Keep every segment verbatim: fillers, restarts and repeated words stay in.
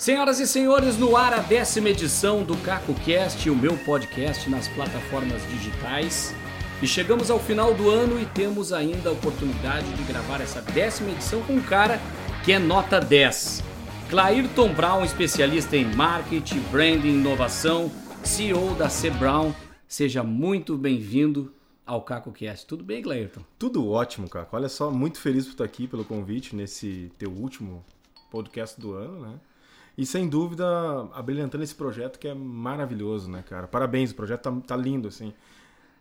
Senhoras e senhores, no ar a décima edição do CacoCast, o meu podcast nas plataformas digitais. E chegamos ao final do ano e temos ainda a oportunidade de gravar essa décima edição com um cara que é nota dez. Clairton Brown, especialista em marketing, branding, inovação, C E O da Sebraum. Seja muito bem-vindo ao CacoCast. Tudo bem, Clairton? Tudo ótimo, Caco. Olha só, muito feliz por estar aqui pelo convite nesse teu último podcast do ano, né? E sem dúvida, abrilhantando esse projeto que é maravilhoso, né, cara? Parabéns, o projeto tá, tá lindo, assim.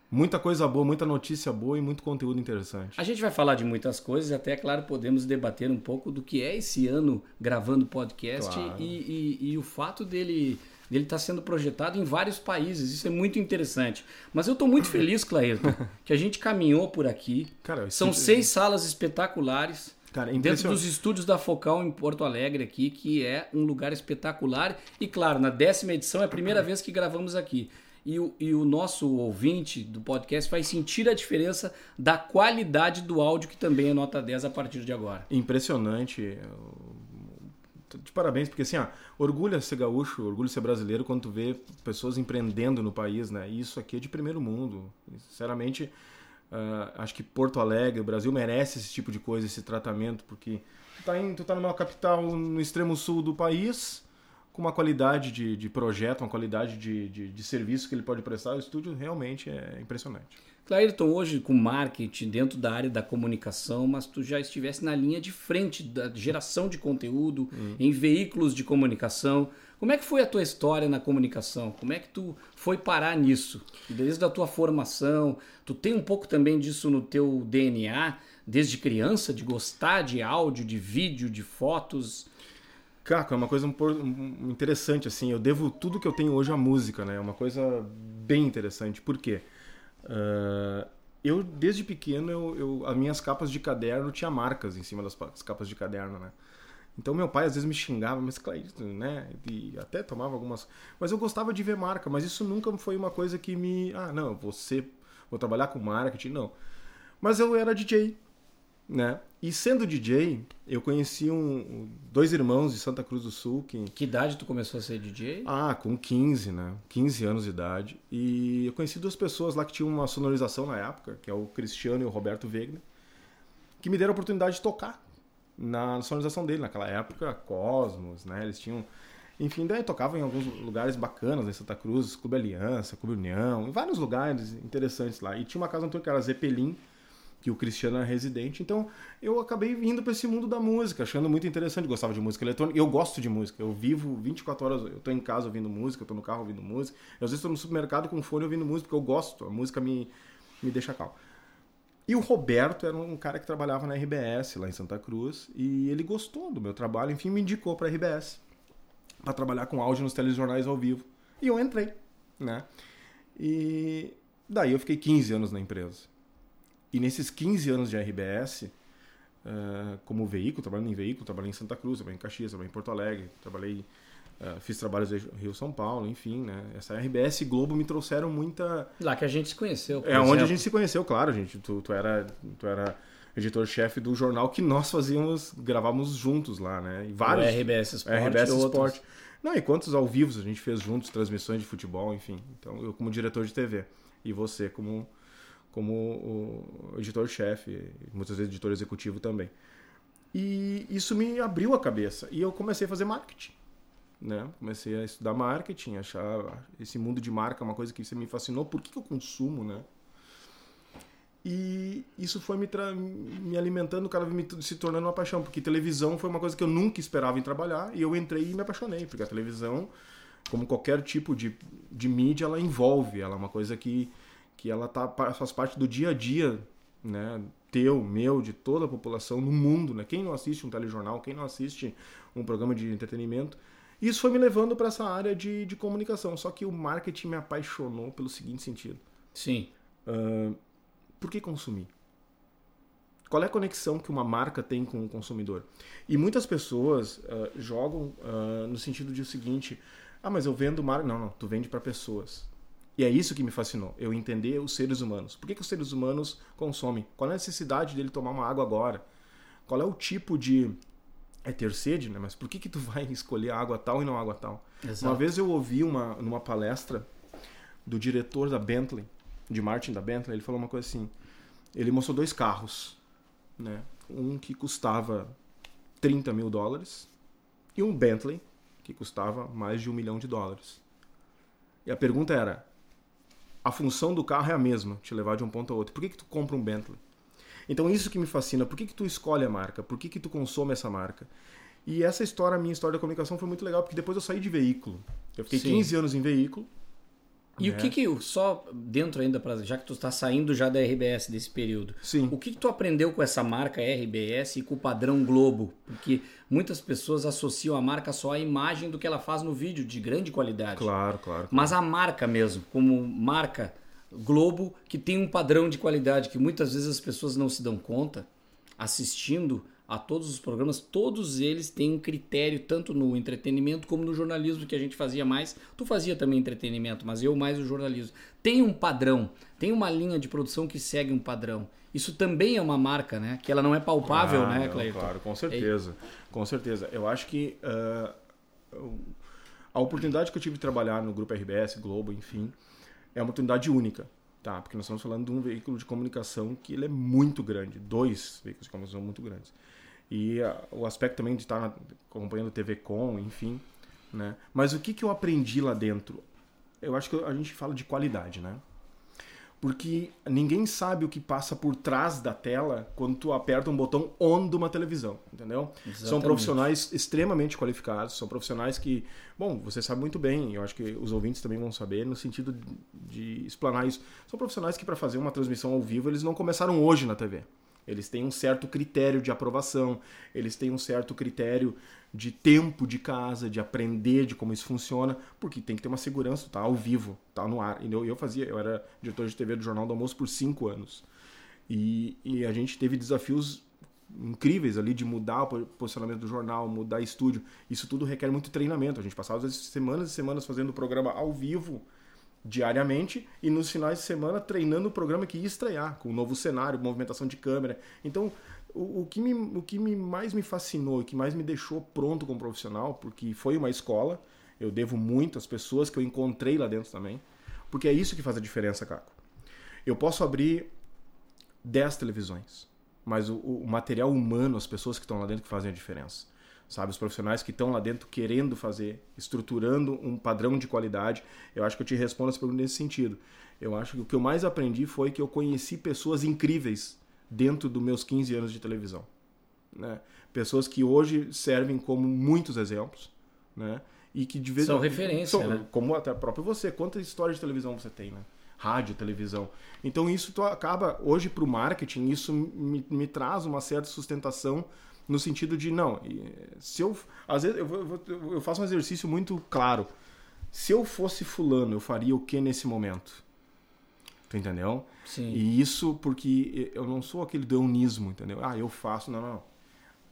Muita coisa boa, muita notícia boa e muito conteúdo interessante. A gente vai falar de muitas coisas, até, claro, podemos debater um pouco do que é esse ano gravando podcast, claro. e, e, e o fato dele dele estar tá sendo projetado em vários países. Isso é muito interessante. Mas eu estou muito feliz, Clairton, que a gente caminhou por aqui. Cara, são sempre... seis salas espetaculares. Cara, dentro dos estúdios da Focal em Porto Alegre aqui, que é um lugar espetacular. E claro, na décima edição é a primeira vez que gravamos aqui. E o, e o nosso ouvinte do podcast vai sentir a diferença da qualidade do áudio, que também é nota dez a partir de agora. Impressionante. De parabéns, porque assim, ó, orgulha ser gaúcho, orgulha ser brasileiro quando tu vê pessoas empreendendo no país, né? E isso aqui é de primeiro mundo. Sinceramente... Uh, acho que Porto Alegre, o Brasil merece esse tipo de coisa, esse tratamento, porque tu tá, em, tu tá numa capital no extremo sul do país, com uma qualidade de, de projeto, uma qualidade de, de, de serviço que ele pode prestar. O estúdio realmente é impressionante. Clairton, hoje com marketing dentro da área da comunicação, mas tu já estivesse na linha de frente da geração de conteúdo, hum. em veículos de comunicação. Como é que foi a tua história na comunicação? Como é que tu foi parar nisso? Desde a tua formação, tu tem um pouco também disso no teu D N A, desde criança, de gostar de áudio, de vídeo, de fotos? Caco, é uma coisa interessante, assim, eu devo tudo que eu tenho hoje à música, né? É uma coisa bem interessante. Por quê? Uh, eu, desde pequeno, eu, eu, as minhas capas de caderno tinha marcas em cima das capas de caderno, né? Então meu pai às vezes me xingava, mas claro, né? E até tomava algumas... Mas eu gostava de ver marca, mas isso nunca foi uma coisa que me... Ah, não, você vou trabalhar com marketing, não. Mas eu era D J, né? E sendo D J, eu conheci um, dois irmãos de Santa Cruz do Sul que... Que idade tu começou a ser D J? Ah, com quinze, né? quinze anos de idade. E eu conheci duas pessoas lá que tinham uma sonorização na época, que é o Cristiano e o Roberto Wegner, que me deram a oportunidade de tocar na sonorização dele, naquela época, Cosmos, né? Eles tinham... Enfim, daí tocavam em alguns lugares bacanas, né? Santa Cruz, Clube Aliança, Clube União, em vários lugares interessantes lá. E tinha uma casa no que era Zeppelin, que o Cristiano era residente. Então, eu acabei indo para esse mundo da música, achando muito interessante. Gostava de música eletrônica. Eu gosto de música. Eu vivo vinte e quatro horas... Eu tô em casa ouvindo música, eu tô no carro ouvindo música. Eu, às vezes tô no supermercado com fone ouvindo música, porque eu gosto. A música me, me deixa calmo. E o Roberto era um cara que trabalhava na R B S, lá em Santa Cruz, e ele gostou do meu trabalho, enfim, me indicou para a R B S, para trabalhar com áudio nos telejornais ao vivo. E eu entrei, né? E daí eu fiquei quinze anos na empresa. E nesses quinze anos de R B S, como veículo, trabalhando em veículo, trabalhei em Santa Cruz, trabalhei em Caxias, trabalhei em Porto Alegre, trabalhei, fiz trabalhos no Rio, São Paulo, enfim, né? Essa R B S e Globo me trouxeram muita... Lá que a gente se conheceu. É onde a gente se conheceu, claro, gente. Tu, tu era, tu era editor-chefe do jornal que nós fazíamos, gravávamos juntos lá, né? E vários... O R B S Sport. R B S Sport. Não, e quantos ao vivo a gente fez juntos, transmissões de futebol, enfim. Então, eu como diretor de T V e você como... como o editor-chefe, muitas vezes editor executivo também. E isso me abriu a cabeça. E eu comecei a fazer marketing, né? Comecei a estudar marketing, achar esse mundo de marca uma coisa que sempre me fascinou. Por que eu consumo, né? E isso foi me, tra... me alimentando, cara, me se tornando uma paixão. Porque televisão foi uma coisa que eu nunca esperava em trabalhar. E eu entrei e me apaixonei. Porque a televisão, como qualquer tipo de, de mídia, ela envolve. Ela é uma coisa que... que ela tá, faz parte do dia a dia, né? Teu, meu, de toda a população no mundo, né? Quem não assiste um telejornal, quem não assiste um programa de entretenimento. Isso foi me levando para essa área de, de comunicação, só que o marketing me apaixonou pelo seguinte sentido. Sim. Uh, por que consumir? Qual é a conexão que uma marca tem com o consumidor? E muitas pessoas uh, jogam uh, no sentido de o seguinte, ah, mas eu vendo marca... Não, não, tu vende para pessoas. E é isso que me fascinou, eu entender os seres humanos. Por que, que os seres humanos consomem? Qual é a necessidade dele tomar uma água agora? Qual é o tipo de, é ter sede, né? Mas por que que tu vai escolher água tal e não água tal? Exato. Uma vez eu ouvi uma, numa palestra do diretor da Bentley, de marketing da Bentley, ele falou uma coisa assim, ele mostrou dois carros, né? Um que custava trinta mil dólares e um Bentley que custava mais de um milhão de dólares. E a pergunta era, a função do carro é a mesma, te levar de um ponto a outro. Por que que tu compra um Bentley? Então isso que me fascina, por que que tu escolhe a marca? Por que que tu consome essa marca? E essa história, a minha história da comunicação foi muito legal, porque depois eu saí de veículo. Eu fiquei Sim. quinze anos em veículo. E né? o que que, só dentro ainda, já que tu está saindo já da R B S desse período, Sim. o que que tu aprendeu com essa marca R B S e com o padrão Globo? Porque muitas pessoas associam a marca só à imagem do que ela faz no vídeo, de grande qualidade. Claro, claro. claro. Mas a marca mesmo, como marca... Globo, que tem um padrão de qualidade que muitas vezes as pessoas não se dão conta, assistindo a todos os programas, todos eles têm um critério, tanto no entretenimento como no jornalismo, que a gente fazia mais. Tu fazia também entretenimento, mas eu mais o jornalismo. Tem um padrão, tem uma linha de produção que segue um padrão. Isso também é uma marca, né? Que ela não é palpável, ah, né, Clairton? Claro, com certeza. É... Com certeza. Eu acho que uh, a oportunidade que eu tive de trabalhar no grupo R B S, Globo, enfim... É uma oportunidade única, tá? Porque nós estamos falando de um veículo de comunicação que ele é muito grande, dois veículos de comunicação muito grandes. E a, o aspecto também de estar acompanhando T V Com, enfim, né? Mas o que que eu aprendi lá dentro? Eu acho que a gente fala de qualidade, né? Porque ninguém sabe o que passa por trás da tela quando tu aperta um botão on de uma televisão, entendeu? Exatamente. São profissionais extremamente qualificados, são profissionais que, bom, você sabe muito bem, eu acho que os ouvintes também vão saber, no sentido de explanar isso. São profissionais que para fazer uma transmissão ao vivo, eles não começaram hoje na T V. Eles têm um certo critério de aprovação, eles têm um certo critério de tempo de casa, de aprender de como isso funciona, porque tem que ter uma segurança, tá ao vivo, tá no ar. E eu, eu fazia, eu era diretor de T V do Jornal do Almoço por cinco anos. E, e a gente teve desafios incríveis ali de mudar o posicionamento do jornal, mudar estúdio. Isso tudo requer muito treinamento. A gente passava às vezes semanas e semanas fazendo o programa ao vivo, diariamente, e nos finais de semana treinando o programa que ia estrear, com um novo cenário, movimentação de câmera. Então, o, o que, me, o que me mais me fascinou e que mais me deixou pronto como profissional, porque foi uma escola, eu devo muito às pessoas que eu encontrei lá dentro também, porque é isso que faz a diferença, Caco. Eu posso abrir dez televisões, mas o, o material humano, as pessoas que estão lá dentro que fazem a diferença. Sabe, os profissionais que estão lá dentro querendo fazer, estruturando um padrão de qualidade. Eu acho que eu te respondo essa pergunta nesse sentido. Eu acho que o que eu mais aprendi foi que eu conheci pessoas incríveis dentro dos meus quinze anos de televisão. Né? Pessoas que hoje servem como muitos exemplos. Né? E que de vez São vez... referência, são, né? Como até próprio você. Quantas histórias de televisão você tem, né? Rádio, televisão. Então isso acaba, hoje para o marketing, isso me, me traz uma certa sustentação no sentido de, não, se eu... Às vezes, eu, eu, eu faço um exercício muito claro. Se eu fosse fulano, eu faria o que nesse momento? Tu entendeu? Sim. E isso porque eu não sou aquele deunismo, entendeu? Ah, eu faço... Não, não, não.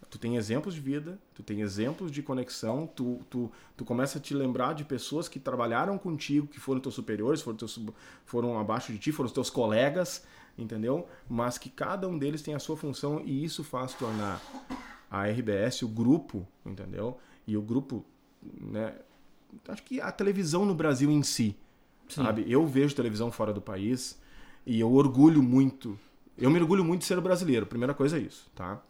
Tu tem exemplos de vida, tu tem exemplos de conexão, tu, tu, tu começa a te lembrar de pessoas que trabalharam contigo, que foram teus superiores, foram, teus, foram abaixo de ti, foram os teus colegas, entendeu? Mas que cada um deles tem a sua função e isso faz tornar a R B S, o grupo, entendeu? E o grupo, né? Acho que a televisão no Brasil em si, Sim. sabe? Eu vejo televisão fora do país e eu orgulho muito. Eu me orgulho muito de ser brasileiro, primeira coisa é isso, tá?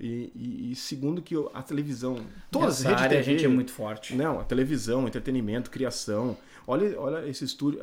E, e, e segundo que eu, a televisão... Todas as redes de T V, a gente é muito forte. Não, a televisão, entretenimento, criação. Olha, olha esse estúdio.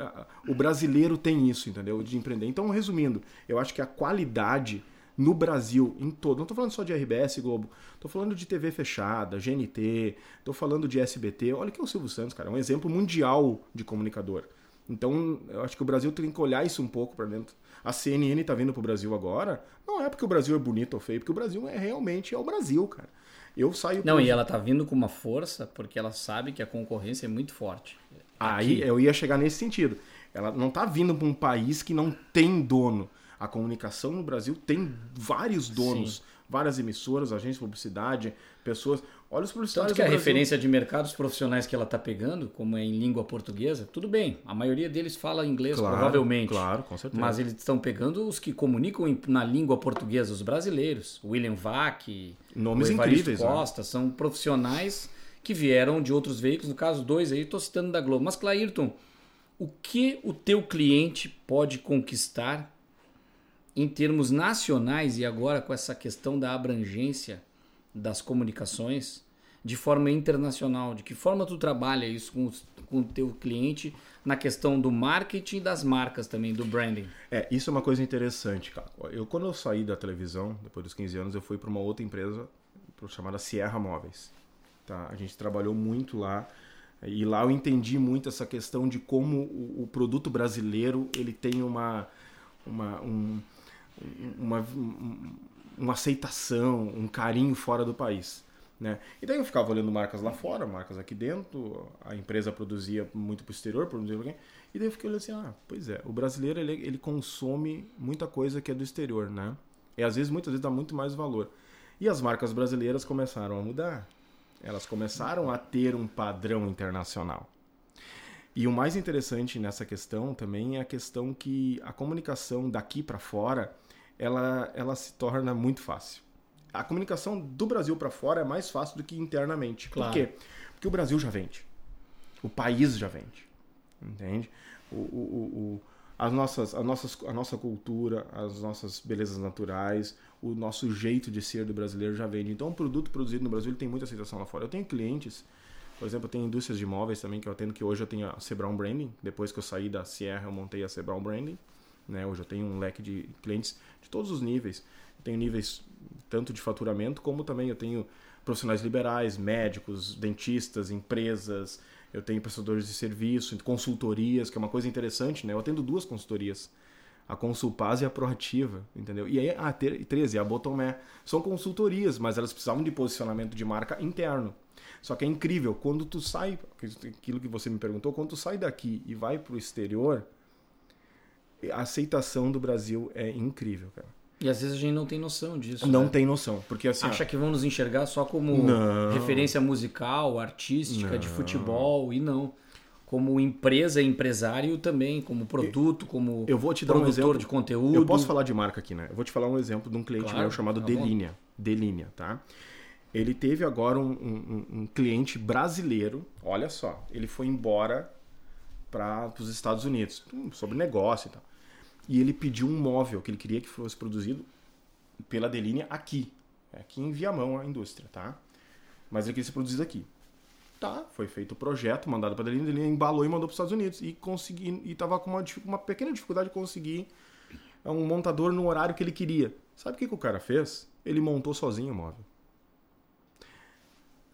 O brasileiro tem isso, entendeu? De empreender. Então, resumindo, eu acho que a qualidade no Brasil, em todo... Não estou falando só de R B S e Globo. Estou falando de T V fechada, G N T. Estou falando de S B T. Olha que é o Silvio Santos, cara. É um exemplo mundial de comunicador. Então, eu acho que o Brasil tem que olhar isso um pouco para dentro. A C N N tá vindo pro Brasil agora, não é porque o Brasil é bonito ou feio, porque o Brasil é realmente é o Brasil, cara. Eu saio... Não, pro... e ela tá vindo com uma força porque ela sabe que a concorrência é muito forte. Aí aqui. Eu ia chegar nesse sentido. Ela não tá vindo para um país que não tem dono. A comunicação no Brasil tem vários donos, Sim. várias emissoras, agências de publicidade, pessoas. Olha os publicitários. Tanto que a Brasil... referência de mercados profissionais que ela está pegando, como é em língua portuguesa, tudo bem. A maioria deles fala inglês, claro, provavelmente. Claro, com certeza. Mas eles estão pegando os que comunicam na língua portuguesa, os brasileiros. William Vac, nomes incríveis, Costa, né? São profissionais que vieram de outros veículos. No caso, dois aí, estou citando da Globo. Mas, Clairton, o que o teu cliente pode conquistar em termos nacionais e agora com essa questão da abrangência das comunicações de forma internacional? De que forma tu trabalha isso com, os, com o teu cliente na questão do marketing e das marcas também, do branding? É, isso é uma coisa interessante, cara. Eu, quando eu saí da televisão, depois dos quinze anos, eu fui para uma outra empresa chamada Sierra Móveis. Tá? A gente trabalhou muito lá. E lá eu entendi muito essa questão de como o, o produto brasileiro ele tem uma... uma um, Uma, uma aceitação, um carinho fora do país, né? E daí eu ficava olhando marcas lá fora, marcas aqui dentro, a empresa produzia muito para o exterior, produzia para alguém, e daí eu fiquei olhando assim, ah, pois é, o brasileiro ele, ele consome muita coisa que é do exterior, né? E às vezes, muitas vezes dá muito mais valor. E as marcas brasileiras começaram a mudar, elas começaram a ter um padrão internacional. E o mais interessante nessa questão também é a questão que a comunicação daqui para fora Ela, ela se torna muito fácil. A comunicação do Brasil para fora é mais fácil do que internamente. Claro. Por quê? Porque o Brasil já vende. O país já vende. Entende? O, o, o, as nossas, as nossas, a nossa cultura, as nossas belezas naturais, o nosso jeito de ser do brasileiro já vende. Então, um produto produzido no Brasil ele tem muita aceitação lá fora. Eu tenho clientes, por exemplo, eu tenho indústrias de imóveis também que eu atendo, que hoje eu tenho a Sebraum Branding. Depois que eu saí da Sierra, eu montei a Sebraum Branding. Né? Hoje eu tenho um leque de clientes de todos os níveis. Eu tenho níveis tanto de faturamento como também eu tenho profissionais liberais, médicos, dentistas, empresas. Eu tenho prestadores de serviço, consultorias, que é uma coisa interessante, né? Eu atendo duas consultorias, a Consulpaz e a Proativa, entendeu? E aí a treze, a Botomé, são consultorias, mas elas precisavam de posicionamento de marca interno. Só que é incrível, quando tu sai, aquilo que você me perguntou, quando tu sai daqui e vai pro exterior, a aceitação do Brasil é incrível, cara. E às vezes a gente não tem noção disso. Não, né? Tem noção. Porque assim, acha ó... que vão nos enxergar só como não. referência musical, artística, não. de futebol, e não. Como empresa, empresário também, como produto, como eu vou te dar produtor um exemplo. De conteúdo. Eu posso falar de marca aqui, né? Eu vou te falar um exemplo de um cliente claro, meu chamado tá Delinea. Delinea, tá? Ele teve agora um, um, um cliente brasileiro, olha só, ele foi embora para os Estados Unidos, sobre negócio e tal. E ele pediu um móvel que ele queria que fosse produzido pela Delinea aqui. Aqui em Viamão, a indústria, tá? Mas ele queria ser produzido aqui. Tá, foi feito o projeto, mandado para a Delinea, ele embalou e mandou para os Estados Unidos. E consegui, e estava com uma, uma pequena dificuldade de conseguir um montador no horário que ele queria. Sabe o que, que o cara fez? Ele montou sozinho o móvel.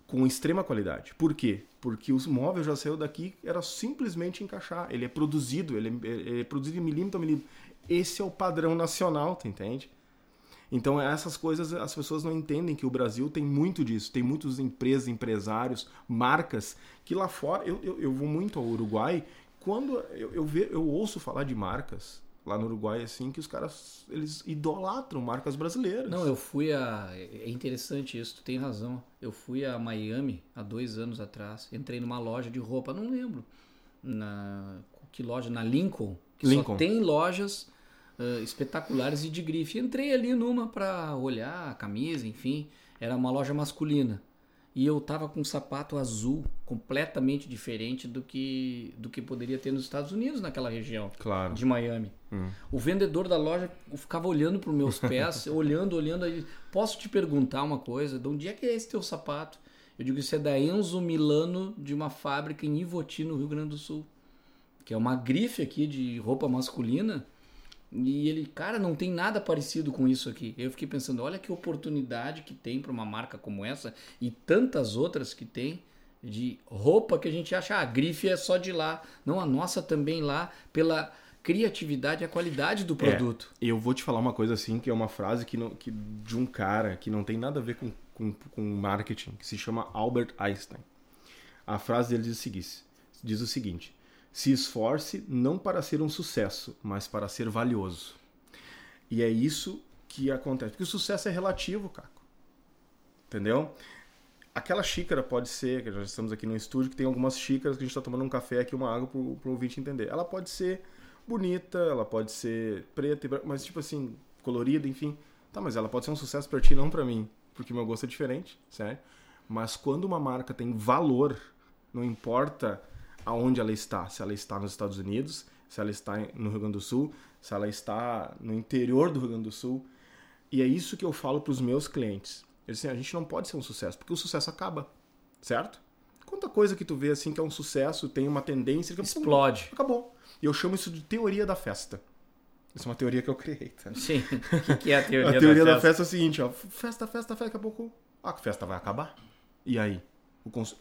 Com extrema qualidade. Por quê? Porque os móveis já saiu daqui, era simplesmente encaixar. Ele é produzido, ele é, ele é produzido de milímetro a milímetro. Esse é o padrão nacional, tu entende? Então, essas coisas as pessoas não entendem, que o Brasil tem muito disso. Tem muitas empresas, empresários, marcas, que lá fora... Eu, eu, eu vou muito ao Uruguai. Quando eu, eu, ve, eu ouço falar de marcas lá no Uruguai, assim, que os caras eles idolatram marcas brasileiras. Não, eu fui a... É interessante isso, tu tem razão. Eu fui a Miami há dois anos atrás, entrei numa loja de roupa, não lembro na, que loja, na Lincoln, que Lincoln. Só tem lojas uh, espetaculares e de grife. Entrei ali numa para olhar a camisa, enfim, era uma loja masculina. E eu tava com um sapato azul, completamente diferente do que, do que poderia ter nos Estados Unidos naquela região claro. De Miami. Hum. O vendedor da loja ficava olhando para os meus pés, olhando, olhando. Aí, posso te perguntar uma coisa? De onde é que é esse teu sapato? Eu digo, isso é da Enzo Milano, de uma fábrica em Ivoti, no Rio Grande do Sul. Que é uma grife aqui de roupa masculina. E ele, cara, não tem nada parecido com isso aqui. Eu fiquei pensando, olha que oportunidade que tem para uma marca como essa e tantas outras que tem de roupa que a gente acha, ah, a grife é só de lá. Não, a nossa também lá, pela criatividade e a qualidade do produto. É, eu vou te falar uma coisa assim, que é uma frase que não, que, de um cara que não tem nada a ver com, com, com marketing, que se chama Albert Einstein. A frase dele diz o seguinte, diz o seguinte: se esforce não para ser um sucesso, mas para ser valioso. E é isso que acontece. Porque o sucesso é relativo, Caco. Entendeu? Aquela xícara pode ser, que nós estamos aqui no estúdio, que tem algumas xícaras que a gente está tomando um café aqui, uma água, para o ouvinte entender. Ela pode ser bonita, ela pode ser preta, mas tipo assim, colorida, enfim. Tá, mas ela pode ser um sucesso para ti, não para mim, porque meu gosto é diferente, certo? Mas quando uma marca tem valor, não importa aonde ela está, se ela está nos Estados Unidos, se ela está no Rio Grande do Sul, se ela está no interior do Rio Grande do Sul. E é isso que eu falo para os meus clientes. Eu disse assim, a gente não pode ser um sucesso, porque o sucesso acaba, certo? Quanta coisa que tu vê assim que é um sucesso, tem uma tendência... Que explode. Acabou. E eu chamo isso de teoria da festa. Isso é uma teoria que eu criei, tá? Sim. O que é a teoria da festa? A teoria da, da festa é o seguinte, ó. Festa, festa, festa, daqui a pouco... Ah, a festa vai acabar. E aí? O cons...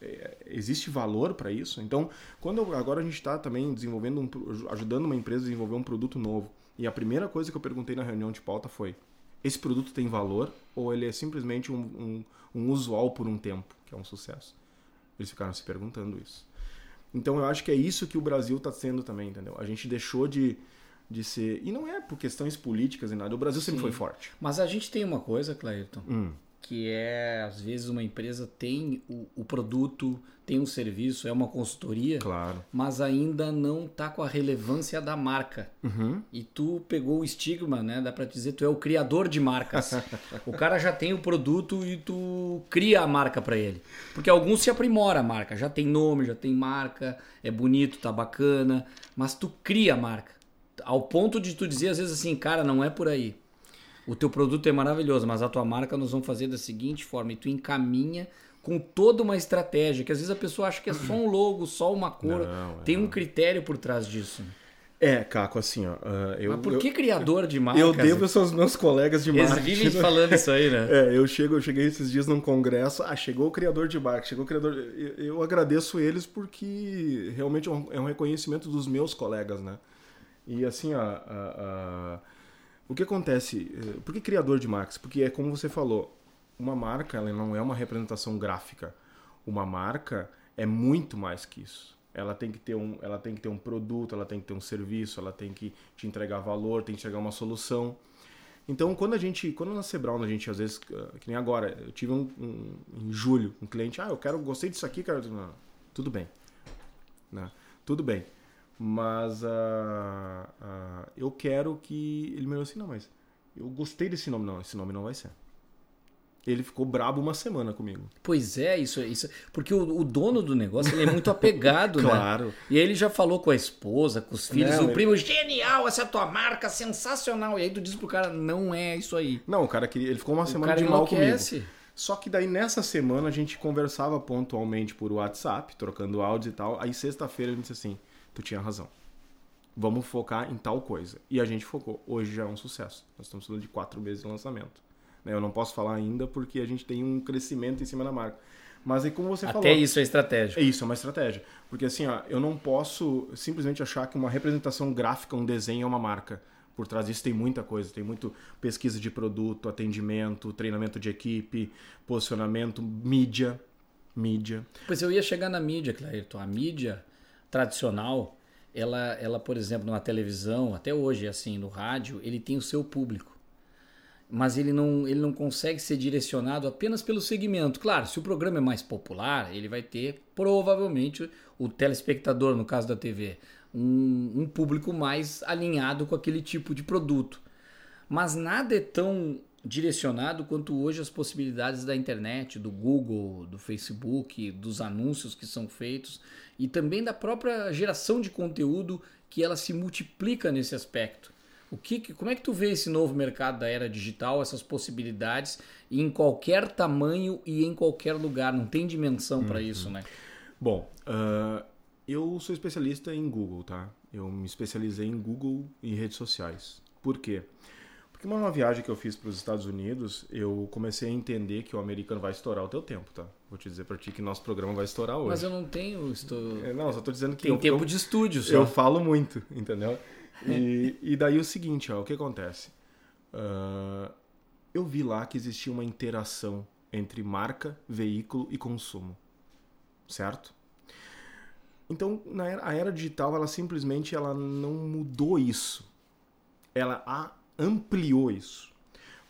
Existe valor para isso? Então, quando eu... agora a gente está também desenvolvendo, um... ajudando uma empresa a desenvolver um produto novo. E a primeira coisa que eu perguntei na reunião de pauta foi... Esse produto tem valor ou ele é simplesmente um, um, um usual por um tempo, que é um sucesso? Eles ficaram se perguntando isso. Então eu acho que é isso que o Brasil está sendo também, entendeu? A gente deixou de, de ser... E não é por questões políticas e nada, o Brasil sempre Sim. foi forte. Mas a gente tem uma coisa, Clairton, hum. que é, às vezes, uma empresa tem o, o produto, tem um serviço, é uma consultoria, claro. Mas ainda não está com a relevância da marca. Uhum. E tu pegou o estigma, né? Dá para dizer, tu é o criador de marcas. O cara já tem o produto e tu cria a marca para ele. Porque alguns se aprimora a marca, já tem nome, já tem marca, é bonito, tá bacana, mas tu cria a marca. Ao ponto de tu dizer, às vezes, assim, cara, não é por aí. O teu produto é maravilhoso, mas a tua marca nós vamos fazer da seguinte forma. E tu encaminha com toda uma estratégia, que às vezes a pessoa acha que é só um logo, só uma cor. Não, Tem não. um critério por trás disso. É, Caco, assim, ó... Eu, mas por que eu, criador de marca? Eu devo isso aos meus colegas de marketing. Eles vivem falando isso aí, né? É, eu, chego, eu cheguei esses dias num congresso, ah, chegou o criador de marca, chegou o criador... Eu, eu agradeço eles porque realmente é um, é um reconhecimento dos meus colegas, né? E assim, ó... A, a, o que acontece? Por que criador de marcas? Porque é como você falou, uma marca ela não é uma representação gráfica. Uma marca é muito mais que isso. Ela tem que ter um, ela tem que ter um produto, ela tem que ter um serviço, ela tem que te entregar valor, tem que entregar uma solução. Então, quando a gente, quando na Sebraum, a gente às vezes, que nem agora, eu tive um, um em julho, um cliente, ah, eu quero, gostei disso aqui, cara, não, tudo bem, não, tudo bem. Mas uh, uh, eu quero que... Ele me olhou assim, não, mas eu gostei desse nome. Não, esse nome não vai ser. Ele ficou brabo uma semana comigo. Pois é, isso é isso. Porque o, o dono do negócio ele é muito apegado, claro. Né? Claro. E aí ele já falou com a esposa, com os filhos, não, o ele... primo, genial, essa é a tua marca, sensacional. E aí tu diz pro cara, não é isso aí. Não, o cara queria... Ele ficou uma o semana de mal comigo. Só que daí nessa semana a gente conversava pontualmente por WhatsApp, trocando áudios e tal. Aí sexta-feira ele disse assim... Tu tinha razão. Vamos focar em tal coisa. E a gente focou. Hoje já é um sucesso. Nós estamos falando de quatro meses de lançamento. Eu não posso falar ainda porque a gente tem um crescimento em cima da marca. Mas é como você falou. Até isso é estratégico. Isso é uma estratégia. Porque assim, ó, eu não posso simplesmente achar que uma representação gráfica, um desenho é uma marca. Por trás disso tem muita coisa. Tem muito pesquisa de produto, atendimento, treinamento de equipe, posicionamento, mídia. Mídia. Pois eu ia chegar na mídia, Clairton. A mídia... tradicional, ela, ela, por exemplo, numa televisão, até hoje, assim, no rádio, ele tem o seu público. Mas ele não, ele não consegue ser direcionado apenas pelo segmento. Claro, se o programa é mais popular, ele vai ter, provavelmente, o telespectador, no caso da T V, um, um público mais alinhado com aquele tipo de produto. Mas nada é tão direcionado quanto hoje as possibilidades da internet, do Google, do Facebook, dos anúncios que são feitos e também da própria geração de conteúdo que ela se multiplica nesse aspecto. O que, como é que tu vê esse novo mercado da era digital, essas possibilidades em qualquer tamanho e em qualquer lugar? Não tem dimensão uhum. para isso, né? Bom, uh, eu sou especialista em Google, tá? Eu me especializei em Google e redes sociais. Por quê? Porque uma viagem que eu fiz para os Estados Unidos, eu comecei a entender que o americano vai estourar o teu tempo, tá? Vou te dizer para ti que nosso programa vai estourar hoje. Mas eu não tenho... Estou... Não, só tô dizendo que... Tem eu, tempo eu, de estúdio só. Eu falo muito, entendeu? E, e daí o seguinte, ó, o que acontece? Uh, eu vi lá que existia uma interação entre marca, veículo e consumo, certo? Então, na era, a era digital, ela simplesmente ela não mudou isso. Ela... A, ampliou isso.